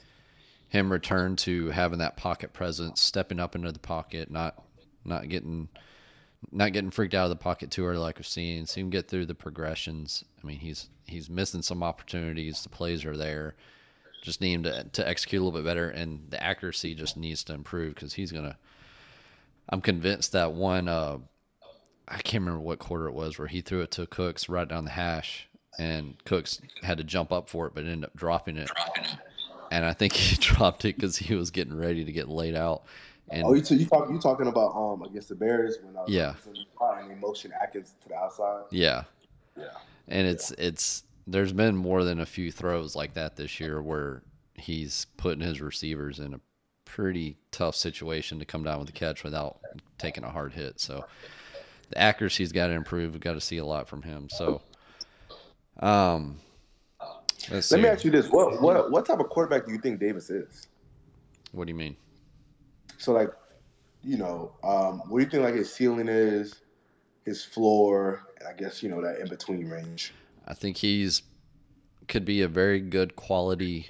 him return to having that pocket presence, stepping up into the pocket, not not getting – Not getting freaked out of the pocket too early, like we've seen. See him get through the progressions. I mean, he's he's missing some opportunities. The plays are there. Just need him to, to execute a little bit better, and the accuracy just needs to improve because he's gonna. I'm convinced that one. Uh, I can't remember what quarter it was where he threw it to Cooks right down the hash, and Cooks had to jump up for it, but ended up dropping it. Dropping it. And I think he dropped it because he was getting ready to get laid out. And, oh, you t- you talk, you talking about um against the Bears when I was yeah in the spot and they motioned Akins to the outside. Yeah, yeah. And yeah. it's it's there's been more than a few throws like that this year where he's putting his receivers in a pretty tough situation to come down with the catch without taking a hard hit. So the accuracy's got to improve. We've got to see a lot from him. So, um, let see. me ask you this: what what what type of quarterback do you think Davis is? What do you mean? So, like, you know, um, what do you think, like, his ceiling is, his floor, and I guess, you know, that in-between range? I think he's could be a very good quality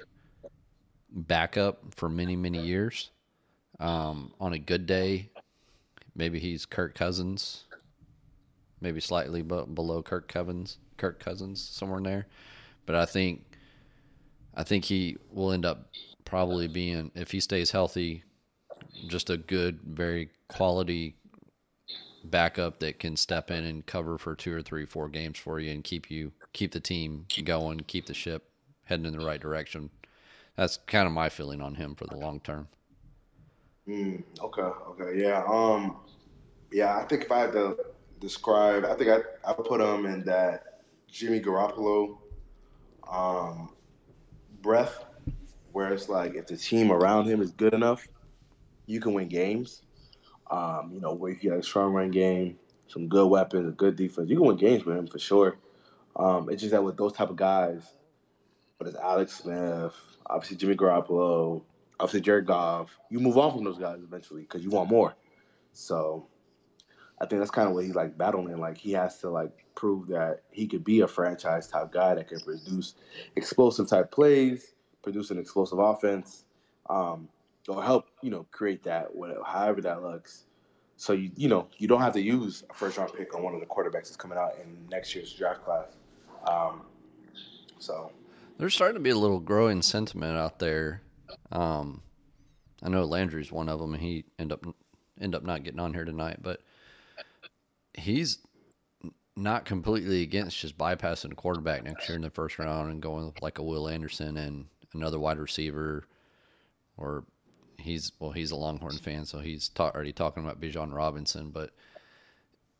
backup for many, many years. Um, on a good day, maybe he's Kirk Cousins, maybe slightly b- below Kirk Cousins, Kirk Cousins, somewhere in there. But I think, I think he will end up probably being, if he stays healthy, just a good, very quality backup that can step in and cover for two or three, four games for you and keep you, keep the team going, keep the ship heading in the right direction. That's kind of my feeling on him for the long term. Mm, okay, okay, yeah, um, yeah. I think if I had to describe, I think I I put him in that Jimmy Garoppolo um, breath, where it's like if the team around him is good enough, you can win games, um, you know, where you got a strong run game, some good weapons, a good defense. You can win games with him for sure. Um, it's just that with those type of guys, but it's Alex Smith, obviously Jimmy Garoppolo, obviously Jared Goff, you move on from those guys eventually because you want more. So I think that's kind of what he's, like, battling. Like, he has to, like, prove that he could be a franchise-type guy that can produce explosive-type plays, produce an explosive offense, um, or help, you know, create that, whatever, however that looks. So, you you know, you don't have to use a first-round pick on one of the quarterbacks that's coming out in next year's draft class. Um, so. There's starting to be a little growing sentiment out there. Um, I know Landry's one of them, and he end up, end up not getting on here tonight. But he's not completely against just bypassing a quarterback next year in the first round and going with, like, a Will Anderson and another wide receiver or – He's well. He's a Longhorn fan, so he's ta- already talking about Bijan Robinson. But,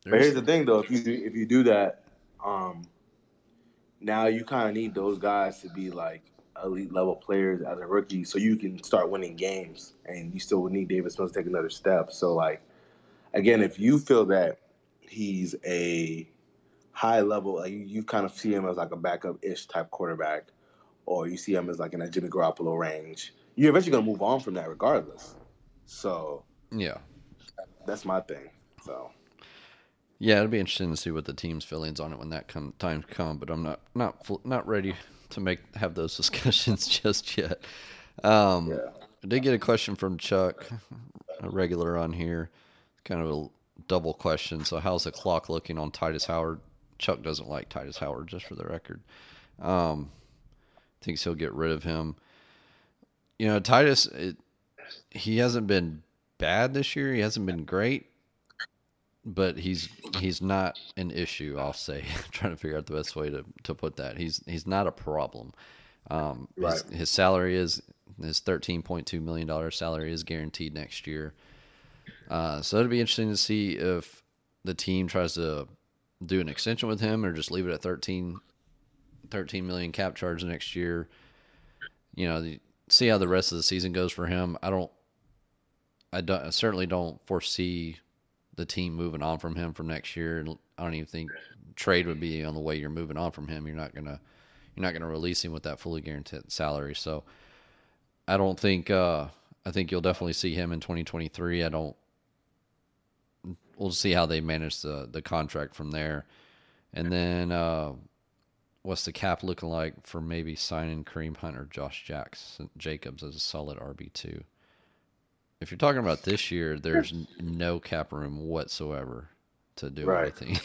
but here's the thing, though. If you do, if you do that, um, now you kind of need those guys to be like elite level players as a rookie so you can start winning games, and you still would need Davis Mills to take another step. So, like, again, if you feel that he's a high level, like, you kind of see him as like a backup-ish type quarterback, or you see him as like in a Jimmy Garoppolo range, you're eventually going to move on from that regardless. So, yeah, that's my thing. So, yeah, it'll be interesting to see what the team's feelings on it when that come, time comes, but I'm not not not ready to make have those discussions just yet. Um, yeah. I did get a question from Chuck, a regular on here, kind of a double question. So how's the clock looking on Titus Howard? Chuck doesn't like Titus Howard, just for the record. Um, thinks he'll get rid of him. You know, Titus, it, he hasn't been bad this year. He hasn't been great, but he's he's not an issue, I'll say. I'm trying to figure out the best way to, to put that. He's he's not a problem. Um, right. his, his salary is his thirteen point two million dollars salary is guaranteed next year. Uh, so it'll be interesting to see if the team tries to do an extension with him or just leave it at thirteen, thirteen million cap charge next year. You know, the, see how the rest of the season goes for him. I don't, I don't, I certainly don't foresee the team moving on from him for next year. I don't even think trade would be on the way. You're moving on from him. You're not gonna, you're not gonna release him with that fully guaranteed salary. So I don't think. Uh, I think you'll definitely see him in twenty twenty-three. I don't. We'll see how they manage the, the contract from there. And then uh, what's the cap looking like for maybe signing Kareem Hunt or Josh Jackson, Jacobs as a solid R B two? If you're talking about this year, there's no cap room whatsoever to do right. anything.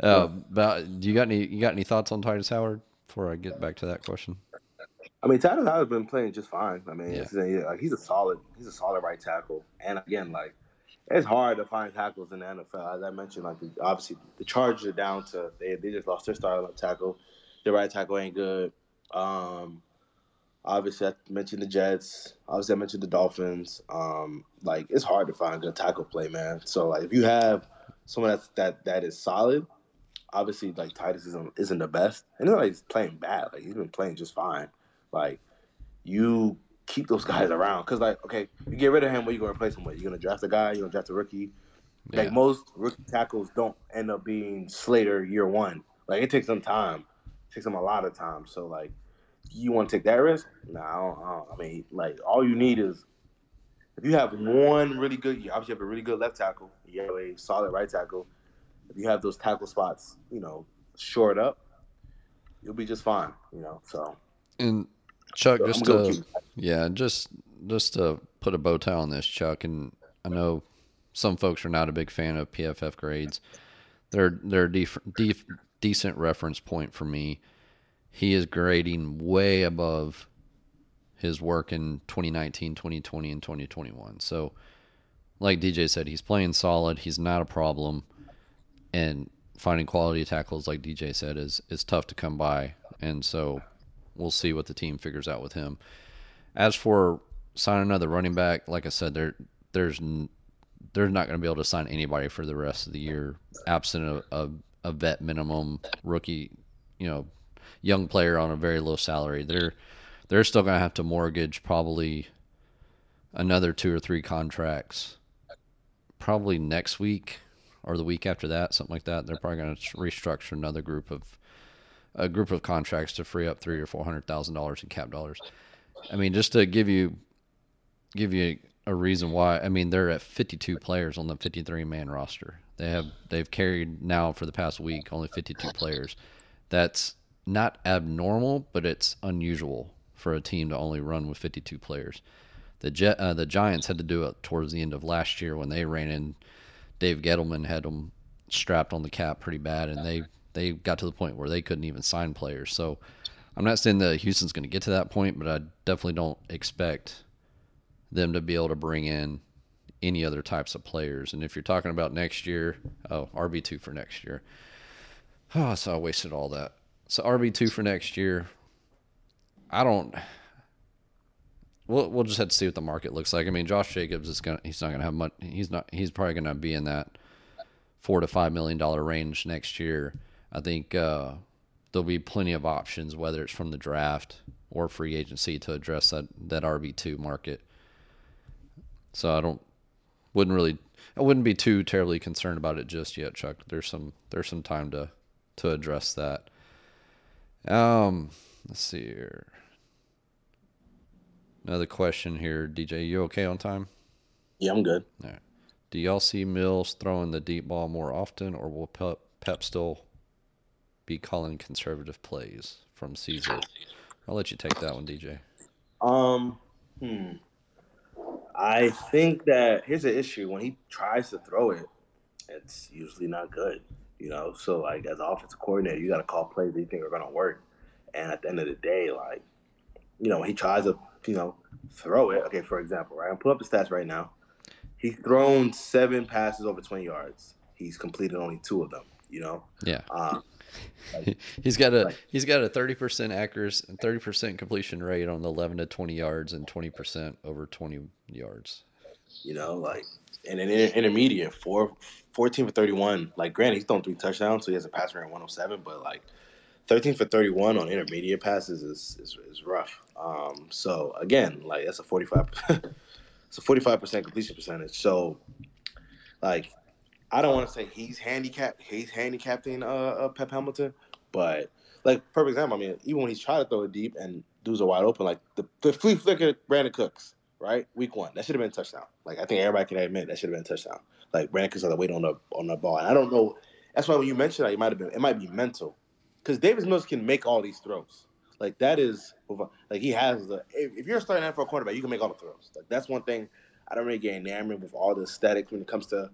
uh, but do you got any you got any thoughts on Titus Howard before I get back to that question? I mean, Titus Howard's been playing just fine. I mean, yeah. it's, like he's a solid he's a solid right tackle. And again, like. It's hard to find tackles in the N F L. As I mentioned, like the, obviously the Chargers are down to they they just lost their starting left tackle. Their right tackle ain't good. Um, obviously, I mentioned the Jets. Obviously, I mentioned the Dolphins. Um, like it's hard to find good tackle play, man. So like if you have someone that's, that that is solid, obviously like Titus isn't isn't the best, and not like he's playing bad. Like he's been playing just fine. Like you. Keep those guys around because, like, okay, you get rid of him, what are you going to replace him with? You're going to draft a guy? You're going to draft a rookie? Yeah. Like, most rookie tackles don't end up being Slater year one. Like, it takes them time. It takes them a lot of time. So, like, you want to take that risk? No, I don't, I, don't. I mean, like, all you need is if you have one really good – you obviously have a really good left tackle. You have a solid right tackle. If you have those tackle spots, you know, shored up, you'll be just fine, you know, so. And – Chuck, just to, yeah, just just to put a bow tie on this, Chuck, and I know some folks are not a big fan of P F F grades. They're they're a def, def, decent reference point for me. He is grading way above his work in twenty nineteen, twenty twenty, and twenty twenty-one. So, like D J said, he's playing solid. He's not a problem, and finding quality tackles, like D J said, is is tough to come by, and so. We'll see what the team figures out with him. As for signing another running back, like I said, there there's they're not going to be able to sign anybody for the rest of the year, absent a, a, a vet minimum rookie, you know, young player on a very low salary. They're they're still going to have to mortgage probably another two or three contracts, probably next week or the week after that, something like that. They're probably going to restructure another group of. a group of contracts to free up three or four hundred thousand dollars in cap dollars. I mean, just to give you give you a reason why. I mean, they're at fifty-two players on the fifty-three man roster. They have they've carried now for the past week only fifty-two players. That's not abnormal, but it's unusual for a team to only run with fifty-two players. The Jet, uh, the Giants had to do it towards the end of last year when they ran in. Dave Gettleman had them strapped on the cap pretty bad, and they. They got to the point where they couldn't even sign players. So I'm not saying that Houston's going to get to that point, but I definitely don't expect them to be able to bring in any other types of players. And if you're talking about next year, oh, R B two for next year. Oh, so I wasted all that. So R B two for next year, I don't we'll, – we'll just have to see what the market looks like. I mean, Josh Jacobs is going to – he's not going to have much – he's not. He's probably going to be in that four to five million dollar range next year. I think uh, there'll be plenty of options, whether it's from the draft or free agency, to address that, that R B two market. So I don't wouldn't really I wouldn't be too terribly concerned about it just yet, Chuck. There's some there's some time to to address that. Um, let's see here. Another question here, D J. You okay on time? Yeah, I'm good. All right. Do y'all see Mills throwing the deep ball more often, or will Pep, Pep still be calling conservative plays? From Caesar. I'll let you take that one, D J. Um, hmm. I think that here's the issue. When he tries to throw it, it's usually not good. You know, so like as an offensive coordinator, you got to call plays that you think are going to work. And at the end of the day, like, you know, when he tries to, you know, throw it. Okay, for example, right? I'm pulling up the stats right now. He's thrown seven passes over twenty yards. He's completed only two of them. You know. Yeah. Um, like, he's got a like, he's got a thirty percent accuracy and thirty percent completion rate on the eleven to twenty yards and twenty percent over twenty yards. You know, like and an inter- intermediate four, fourteen for thirty one. Like, granted, he's thrown three touchdowns, so he has a pass rate of one hundred seven. But like thirteen for thirty one on intermediate passes is is, is rough. Um, so again, like that's a forty five. It's a forty-five percent completion percentage. So, like, I don't want to say he's handicapped. He's handicapping uh, uh, Pep Hamilton. But, like, perfect example, I mean, even when he's trying to throw it deep and dudes are wide open, like, the, the flea flicker Brandon Cooks, right? Week one. That should have been a touchdown. Like, I think everybody can admit that should have been a touchdown. Like, Brandon Cooks had to wait on the, on the ball. And I don't know. That's why when you mentioned that, it might have been, it might be mental. Because Davis Mills can make all these throws. Like, that is – like, he has the – if you're starting N F L quarterback, you can make all the throws. Like, that's one thing I don't really get enamored with all the aesthetics when it comes to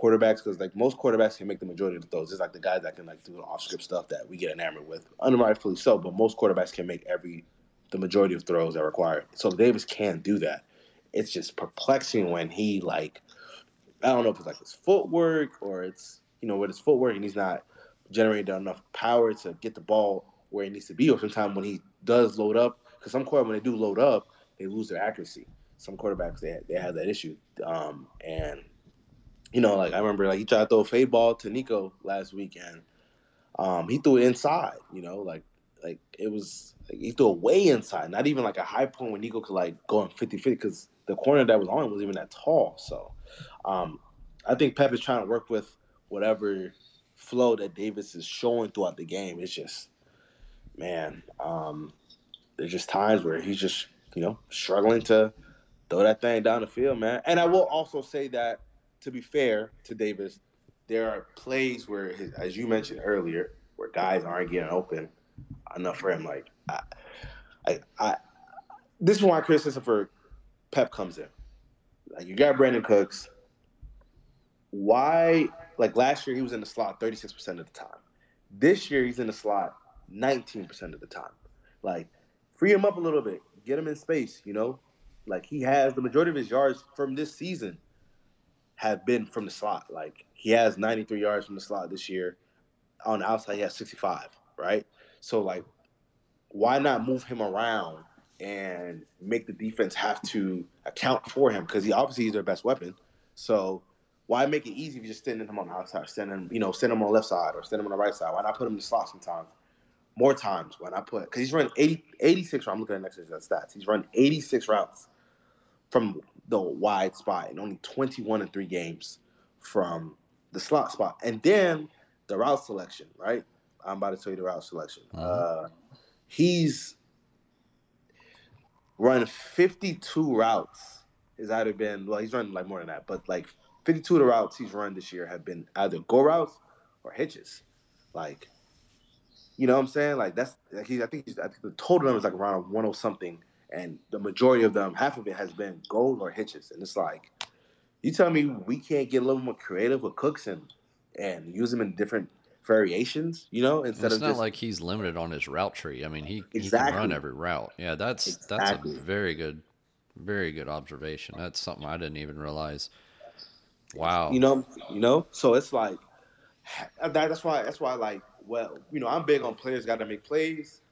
quarterbacks because, like, most quarterbacks can make the majority of the throws. It's, like, the guys that can, like, do the off-script stuff that we get enamored with. Unrightfully so, but most quarterbacks can make every – the majority of throws that are required. So, Davis can do that. It's just perplexing when he, like – I don't know if it's, like, his footwork or it's, you know, with his footwork and he's not generating enough power to get the ball – where it needs to be, or sometimes when he does load up, because some quarterbacks, when they do load up, they lose their accuracy. Some quarterbacks, they, they have that issue. Um, and, you know, like I remember like he tried to throw a fade ball to Nico last week, and um, he threw it inside, you know, like like it was like, – he threw it way inside, not even like a high point when Nico could like go on fifty-fifty because the corner that was on him wasn't even that tall. So um, I think Pep is trying to work with whatever flow that Davis is showing throughout the game. It's just – Man, um, there's just times where he's just, you know, struggling to throw that thing down the field, man. And I will also say that, to be fair to Davis, there are plays where, his, as you mentioned earlier, where guys aren't getting open enough for him. Like, I, I, I this is why criticism for Pep comes in. Like, you got Brandon Cooks. Why, like last year he was in the slot thirty-six percent of the time. This year he's in the slot nineteen percent of the time. Like, free him up a little bit. Get him in space, you know? Like, he has the majority of his yards from this season have been from the slot. Like, he has ninety-three yards from the slot this year. On the outside, he has sixty-five, right? So, like, why not move him around and make the defense have to account for him? Because he obviously is their best weapon. So, why make it easy if you're just sending him on the outside, sending him, you know, send him on the left side or send him on the right side? Why not put him in the slot sometimes? More times when I put, because he's run eighty, eighty-six routes. I'm looking at next year's stats. He's run eighty-six routes from the wide spot and only twenty-one in three games from the slot spot. And then the route selection, right? I'm about to tell you the route selection. Uh, he's run fifty-two routes. It's either been, well, he's run like more than that, but like fifty-two of the routes he's run this year have been either go routes or hitches. Like, you know what I'm saying? Like that's like he's, I think he's, I think the total number is like around one or something, and the majority of them, half of it has been goal or hitches. And it's like, you tell me we can't get a little more creative with Cooks and and use them in different variations, you know? Instead it's of not just, like he's limited on his route tree. I mean, he, exactly. he can run every route. Yeah, that's exactly. that's a very good, very good observation. That's something I didn't even realize. Wow. You know, you know. So it's like that, that's why that's why like. Well, you know, I'm big on players got to make plays,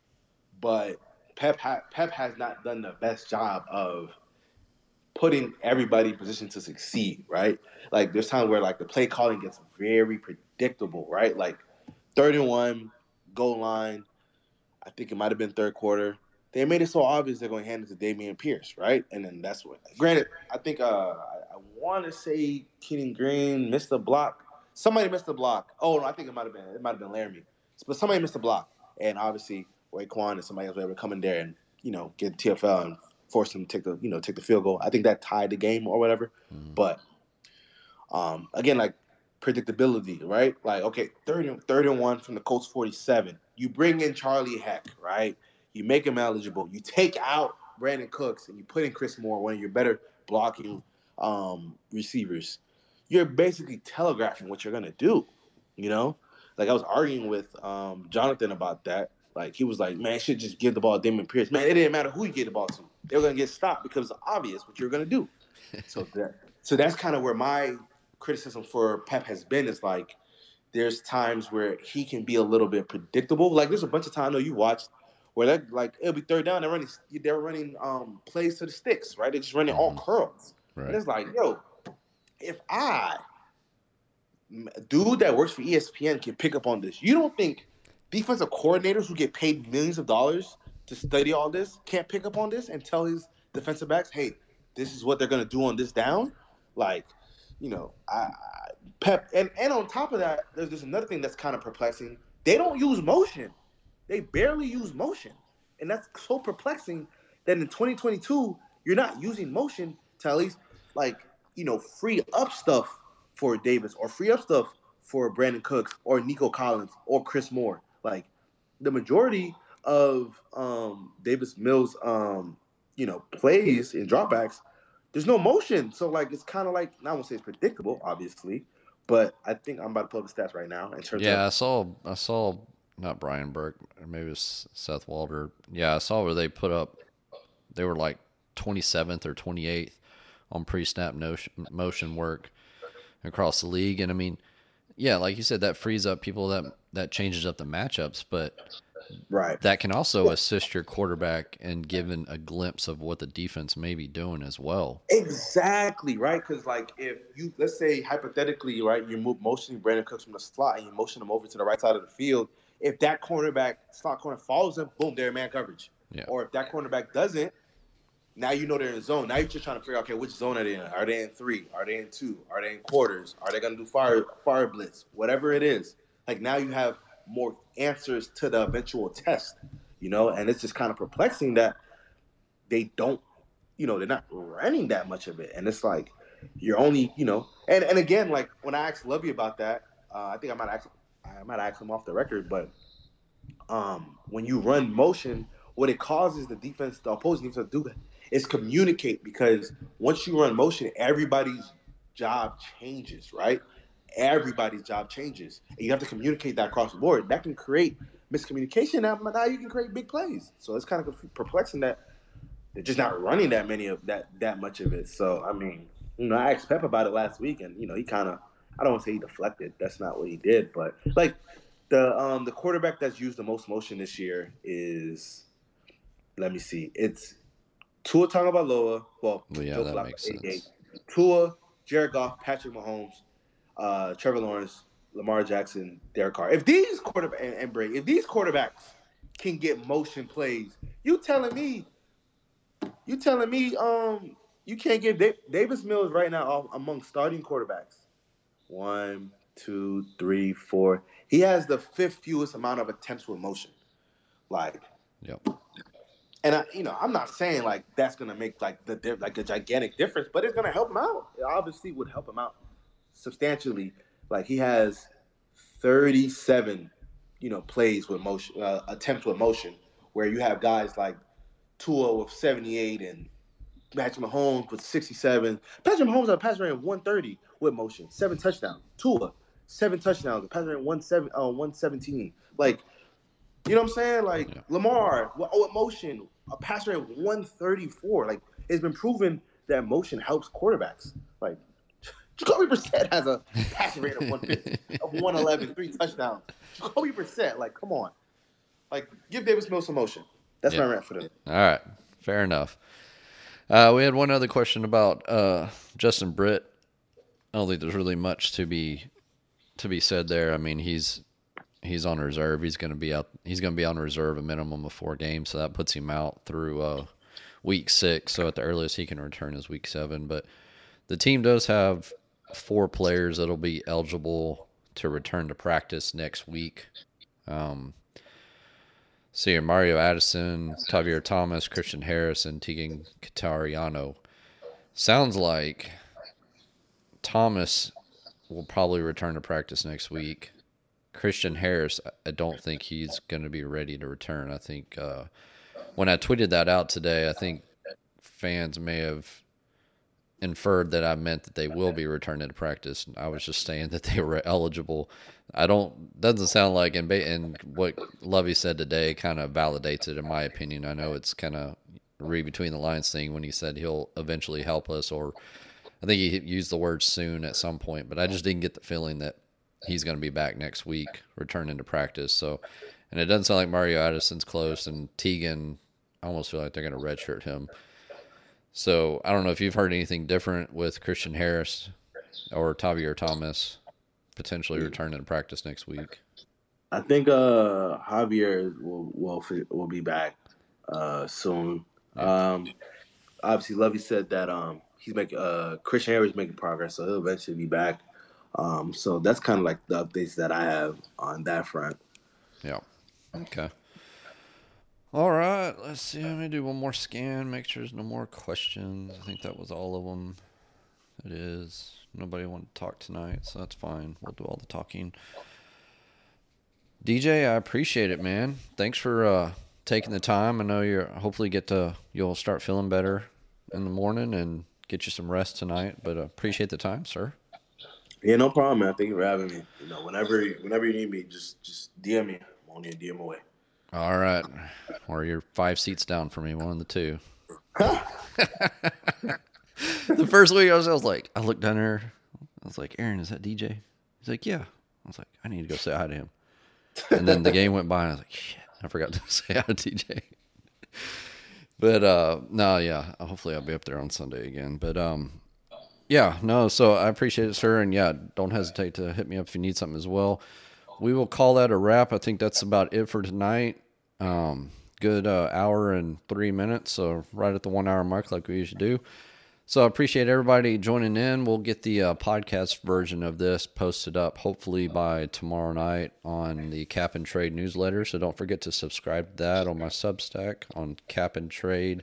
but Pep ha- Pep has not done the best job of putting everybody in position to succeed, right? Like, there's times where, like, the play calling gets very predictable, right? Like, third and one, goal line. I think it might have been third quarter. They made it so obvious they're going to hand it to Damian Pierce, right? And then that's what – granted, I think uh, I, I want to say Kenyon Green missed the block. Somebody missed the block. Oh, no, I think it might have been it might have been Laramie. But somebody missed the block. And obviously, Raekwon and somebody else were able to come in there and, you know, get the T F L and force them to take the, you know, take the field goal. I think that tied the game or whatever. Mm-hmm. But, um, again, like, predictability, right? Like, okay, third and, third and one from the Colts forty-seven. You bring in Charlie Heck, right? You make him eligible. You take out Brandon Cooks and you put in Chris Moore, one of your better blocking um, receivers. You're basically telegraphing what you're going to do, you know? Like, I was arguing with um, Jonathan about that. Like, he was like, man, I should just give the ball to Damian Pierce. Man, it didn't matter who you gave the ball to. They were going to get stopped because it's obvious what you're going to do. So that, so that's kind of where my criticism for Pep has been, is like, there's times where he can be a little bit predictable. Like, there's a bunch of times, though, you watched where, that, like, it'll be third down, they're running, they're running um, plays to the sticks, right? They're just running all curls. Right. And it's like, yo, if I, dude that works for E S P N can pick up on this, you don't think defensive coordinators who get paid millions of dollars to study all this can't pick up on this and tell his defensive backs, hey, this is what they're going to do on this down? Like, you know, I, Pep. And, and on top of that, there's, there's another thing that's kind of perplexing. They don't use motion. They barely use motion. And that's so perplexing that in twenty twenty-two, you're not using motion to at least, like, you know, free up stuff for Davis or free up stuff for Brandon Cooks or Nico Collins or Chris Moore. Like, the majority of um, Davis Mills, um, you know, plays in dropbacks, there's no motion. So, like, it's kind of like, I won't say it's predictable, obviously, but I think I'm about to pull up the stats right now. In terms yeah, of- I saw, I saw, not Brian Burke, or maybe it was Seth Walter. Yeah, I saw where they put up, they were like twenty-seventh or twenty-eighth on pre-snap motion work across the league. And I mean, yeah, like you said, that frees up people, that that changes up the matchups, but right, that can also assist your quarterback and giving a glimpse of what the defense may be doing as well. Exactly, right? Because, like, if you, let's say hypothetically, right, you move motioning Brandon Cooks from the slot and you motion him over to the right side of the field, if that cornerback, slot corner, follows him, boom, they're in man coverage. Yeah. Or if that cornerback doesn't, now you know they're in zone. Now you're just trying to figure out, okay, which zone are they in? Are they in three? Are they in two? Are they in quarters? Are they going to do fire fire blitz? Whatever it is. Like, now you have more answers to the eventual test, you know? And it's just kind of perplexing that they don't, you know, they're not running that much of it. And it's like, you're only, you know. And, and again, like, when I asked Lovie about that, uh, I think I might ask I might ask him off the record, but um, when you run motion, what it causes the defense, the opposing defense to do is communicate, because once you run motion, everybody's job changes, right? Everybody's job changes. And you have to communicate that across the board. That can create miscommunication. Now, now you can create big plays. So it's kind of perplexing that they're just not running that many of that that much of it. So, I mean, you know, I asked Pep about it last week, and, you know, he kind of, I don't want to say he deflected. That's not what he did. But, like, the um, the quarterback that's used the most motion this year is, let me see, it's Tua Tagovailoa. Well, well yeah, that makes sense. Tua, Jared Goff, Patrick Mahomes, uh, Trevor Lawrence, Lamar Jackson, Derek Carr. If these quarterback and, and Brady, if these quarterbacks can get motion plays, you telling me, you telling me, um, you can't give da- Davis Mills right now among starting quarterbacks. One, two, three, four. He has the fifth fewest amount of attempts with motion. Like, yep. And I, you know, I'm not saying like that's gonna make like the like a gigantic difference, but it's gonna help him out. It obviously would help him out substantially. Like, he has thirty-seven, you know, plays with motion, uh, attempts with motion, where you have guys like Tua with seventy-eight and Patrick Mahomes with sixty-seven. Patrick Mahomes had a pass rating of one thirty with motion, seven touchdowns. Tua, seven touchdowns. Pass rating one seventeen. Like, you know what I'm saying? Like, yeah. Lamar, with, with motion, a pass rating of one thirty-four. Like, it's been proven that motion helps quarterbacks. Like, Jacoby Brissett has a pass rating of one fifty, of one eleven, three touchdowns. Jacoby Brissett, like, come on. Like, give Davis Mills some motion. That's yeah. my rant for them. All right. Fair enough. Uh, we had one other question about uh, Justin Britt. I don't think there's really much to be to be said there. I mean, he's he's on reserve. He's going to be out. He's going to be on reserve a minimum of four games, so that puts him out through uh, week six. So at the earliest he can return is week seven. But the team does have four players that'll be eligible to return to practice next week. Um, see, so Mario Addison, Tavier Thomas, Christian Harris, and Tegan Catariano. Sounds like Thomas will probably return to practice next week. Christian Harris, I don't think he's going to be ready to return. I think uh, when I tweeted that out today, I think fans may have inferred that I meant that they will be returning to practice. I was just saying that they were eligible. I don't, doesn't sound like, and, and what Lovie said today kind of validates it in my opinion. I know it's kind of read between the lines thing when he said he'll eventually help us, or I think he used the word soon at some point, but I just didn't get the feeling that he's going to be back next week, returning to practice. So, and it doesn't sound like Mario Addison's close, and Tegan, I almost feel like they're going to redshirt him. So I don't know if you've heard anything different with Christian Harris or Tavier Thomas potentially returning to practice next week. I think uh, Javier will, will will be back uh, soon. Yeah. Um, obviously, Lovie said that um, he's making uh, Christian Harris making progress, so he'll eventually be back. Um, so that's kind of like the updates that I have on that front. Yeah. Okay. All right. Let's see. Let me do one more scan. Make sure there's no more questions. I think that was all of them. It is. Nobody wanted to talk tonight, so that's fine. We'll do all the talking. D J, I appreciate it, man. Thanks for uh, taking the time. I know you're hopefully get to you'll start feeling better in the morning and get you some rest tonight. But uh, appreciate the time, sir. Yeah, no problem, man. Thank you for having me. You know, whenever whenever you need me, just just D M me. I'm only a D M away. All right. Or you're five seats down from me, one of the two. The first week I was, I was like, I looked down there. I was like, Aaron, is that D J? He's like, yeah. I was like, I need to go say hi to him. And then the game went by, and I was like, shit, I forgot to say hi to D J. But, uh, no, yeah, hopefully I'll be up there on Sunday again. But, um, yeah, no, so I appreciate it, sir. And, yeah, don't hesitate to hit me up if you need something as well. We will call that a wrap. I think that's about it for tonight. Um, good uh, hour and three minutes, so right at the one-hour mark like we usually do. So I appreciate everybody joining in. We'll get the uh, podcast version of this posted up hopefully by tomorrow night on the Cap and Trade newsletter. So don't forget to subscribe to that on my Substack on cap and trade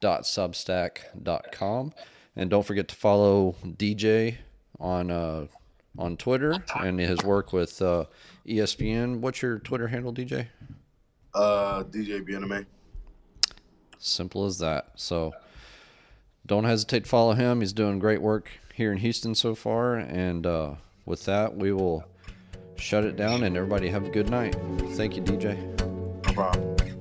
dot substack dot com. And don't forget to follow D J on uh, on Twitter and his work with uh, E S P N. What's your Twitter handle, D J? Uh, D J Bieniemy. Simple as that. So don't hesitate to follow him. He's doing great work here in Houston so far. And uh, with that, we will shut it down, and everybody have a good night. Thank you, D J. No problem.